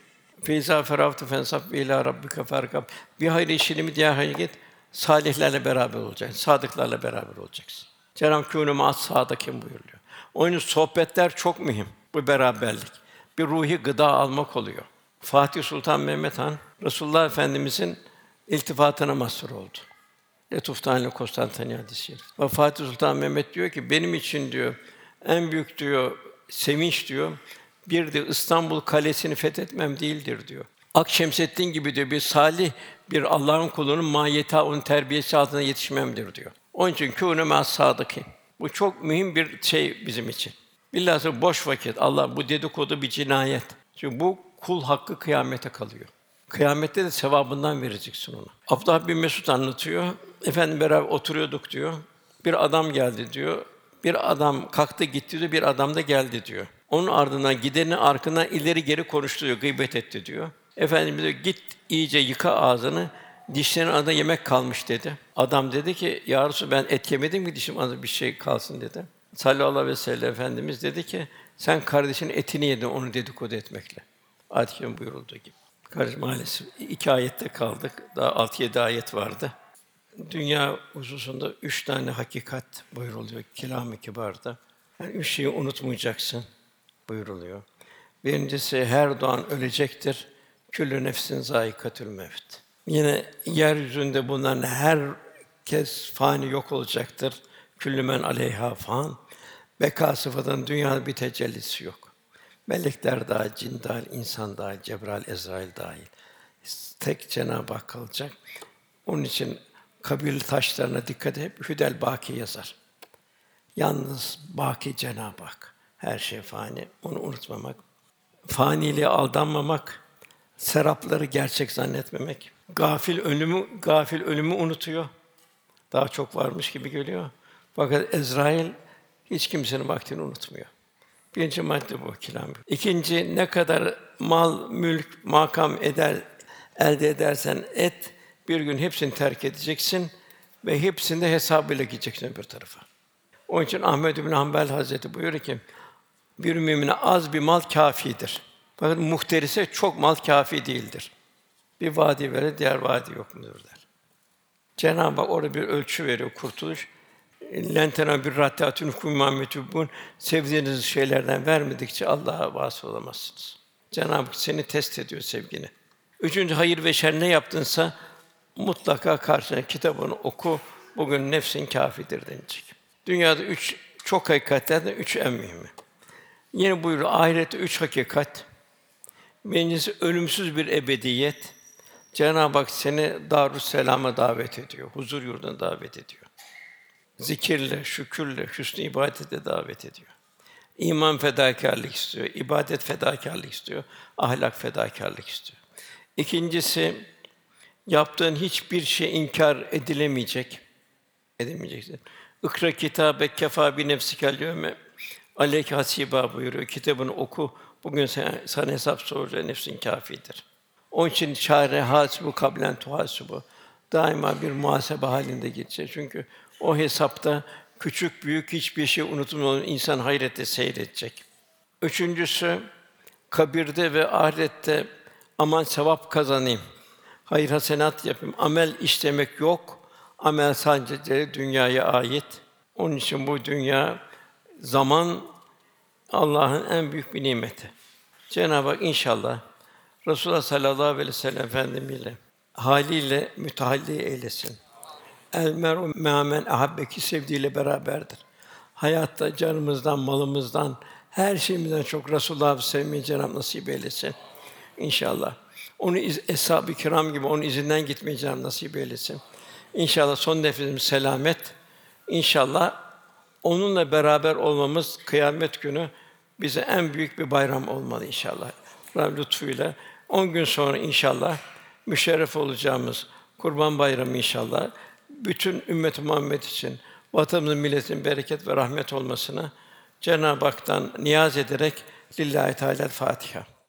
feyza feraftu fensab ve ila rabbika farkab. Bir hayır işini diğer hayır git. Salihlerle beraber olacaksın. Sadıklarla beraber olacaksın. Cenab-ı Kûnum as sadakim buyuruyor. Onun sohbetler çok mühim. Bu beraberlik. Bir ruhi gıda almak oluyor. Fatih Sultan Mehmet Han Resulullah Efendimizin iltifatına mazhar oldu. Letuftanlı Konstantiniye hadisi. Ve Fatih Sultan Mehmet diyor ki benim için diyor en büyük diyor sevinç diyor bir de İstanbul kalesini fethetmem değildir diyor. Akşemseddin gibi diyor bir salih bir Allah'ın kulunun mahiyeti onun terbiyesi altında yetişmemdir diyor. Onun için kûnû me'as-sâdıkîn. Bu çok mühim bir şey bizim için. Bilhassa boş vakit Allah bu dedikodu bir cinayet. Çünkü bu kul hakkı kıyamete kalıyor. Kıyamette de sevabından vereceksin ona. Abdullah bin Mesud anlatıyor. Efendim beraber oturuyorduk diyor. Bir adam geldi diyor. Bir adam kalktı gitti diyor. Bir adam da geldi diyor. Onun ardından gidenin arkından ileri geri konuştu diyor. Gıybet etti diyor. Efendim diyor git iyice yıka ağzını. Dişlerin arasında yemek kalmış dedi. Adam dedi ki ya Resulallah ben et yemedim ki dişim arasında bir şey kalsın dedi. Sallallahu aleyhi ve sellem Efendimiz dedi ki sen kardeşinin etini yedin onu dedikodu etmekle. Ayet-i kerime buyurulduğu gibi. Maalesef iki ayette kaldık. Daha 6-7 ayet vardı. Dünya hususunda 3 tane hakikat buyuruluyor Kilâm-ı Kibâr'da. Yani 3 şeyi unutmayacaksın buyuruluyor. Birincisi her doğan ölecektir. Küllü nefsin zâikatül mevt. Yine yeryüzünde bunların herkes fani yok olacaktır. Küllü men aleyhâ fân. Beka sıfatının dünyada bir tecellisi yok. Melekler dâhil, cin dâhil, insan dâhil, Cebrail, Ezrail dâhil. Tek Cenab-ı Hak kalacak. Onun için kabir taşlarına dikkat edip hüdel bâki yazar. Yalnız bâki Cenab-ı Hak. Her şey fani. Onu unutmamak. Fâniliğe aldanmamak, serapları gerçek zannetmemek. Gafil ölümü unutuyor. Daha çok varmış gibi geliyor. Fakat Ezrail hiç kimsenin vaktini unutmuyor. Birinci madde bu kelam. İkinci, ne kadar mal, mülk, makam elde edersen et, bir gün hepsini terk edeceksin ve hepsini de hesabıyla gideceksin öbür tarafa. Onun için Ahmed bin Hanbel Hazretleri buyuruyor ki, bir mümine az bir mal kâfidir. Fakat muhterise çok mal kâfi değildir. Bir vadi vere, diğer vadi yok mudur der. Cenab-ı Hak orada bir ölçü veriyor, kurtuluş. Lentena bir rahatun kumametubun sevdiğiniz şeylerden vermedikçe Allah'a vasıl olamazsınız. Cenab-ı Hak seni test ediyor sevgini. Üçüncü hayır ve şer ne yaptınsa mutlaka karşına kitabını oku. Bugün nefsin kâfidir denecek. Dünyada 3 çok hakikatlerden 3 en mühimi. Yine buyuruyor ahirette 3 hakikat. Birincisi ölümsüz bir ebediyet. Cenab-ı Hak seni Darüsselam'a davet ediyor, huzur yurduna davet ediyor. Zikirle, şükürle, hüsnü ibadete davet ediyor. İman fedakârlık istiyor, ibadet fedakârlık istiyor, ahlak fedakârlık istiyor. İkincisi, yaptığın hiçbir şey inkar edilemeyecek, edemeyeceksin. İkra kitâbeke kefâ bi nefsikel yevme aleyke hasîbâ buyuruyor. Kitabını oku, bugün sana hesap soracak nefsin kâfidir. Onun için çare hâsibû kablen tuhâsibû. Daima bir muhasebe halinde gidecek. Çünkü o hesapta küçük büyük hiçbir şey unutulmadan insan hayrette seyredecek. Üçüncüsü, kabirde ve ahirette aman sevap kazanayım, hayır hasenat yapayım, amel işlemek yok. Amel sadece dünyaya ait. Onun için bu dünya, zaman Allah'ın en büyük bir nimeti. Cenab-ı Hak inşallah Resulullah sallallahu aleyhi ve sellem Efendimizle haliyle mütehalli eylesin. El mer'u me'a men ahabbeki sevdiğiyle beraberdir. Hayatta canımızdan, malımızdan, her şeyimizden çok Resulullah'ı sevmeyi Cenab-ı nasip eylesin İnşallah. Onu eshab-ı kiram gibi onun izinden gitmeyi Cenab-ı nasip eylesin. İnşallah son nefesimiz selamet. İnşallah onunla beraber olmamız kıyamet günü bize en büyük bir bayram olmalı inşallah. Rabbim lütfuyla 10 gün sonra inşallah müşerref olacağımız Kurban Bayramı inşallah bütün ümmet-i Muhammed için vatanımızın, milletin bereket ve rahmet olmasını Cenab-ı Hak'tan niyaz ederek lillahi teâlâ'l-Fâtiha.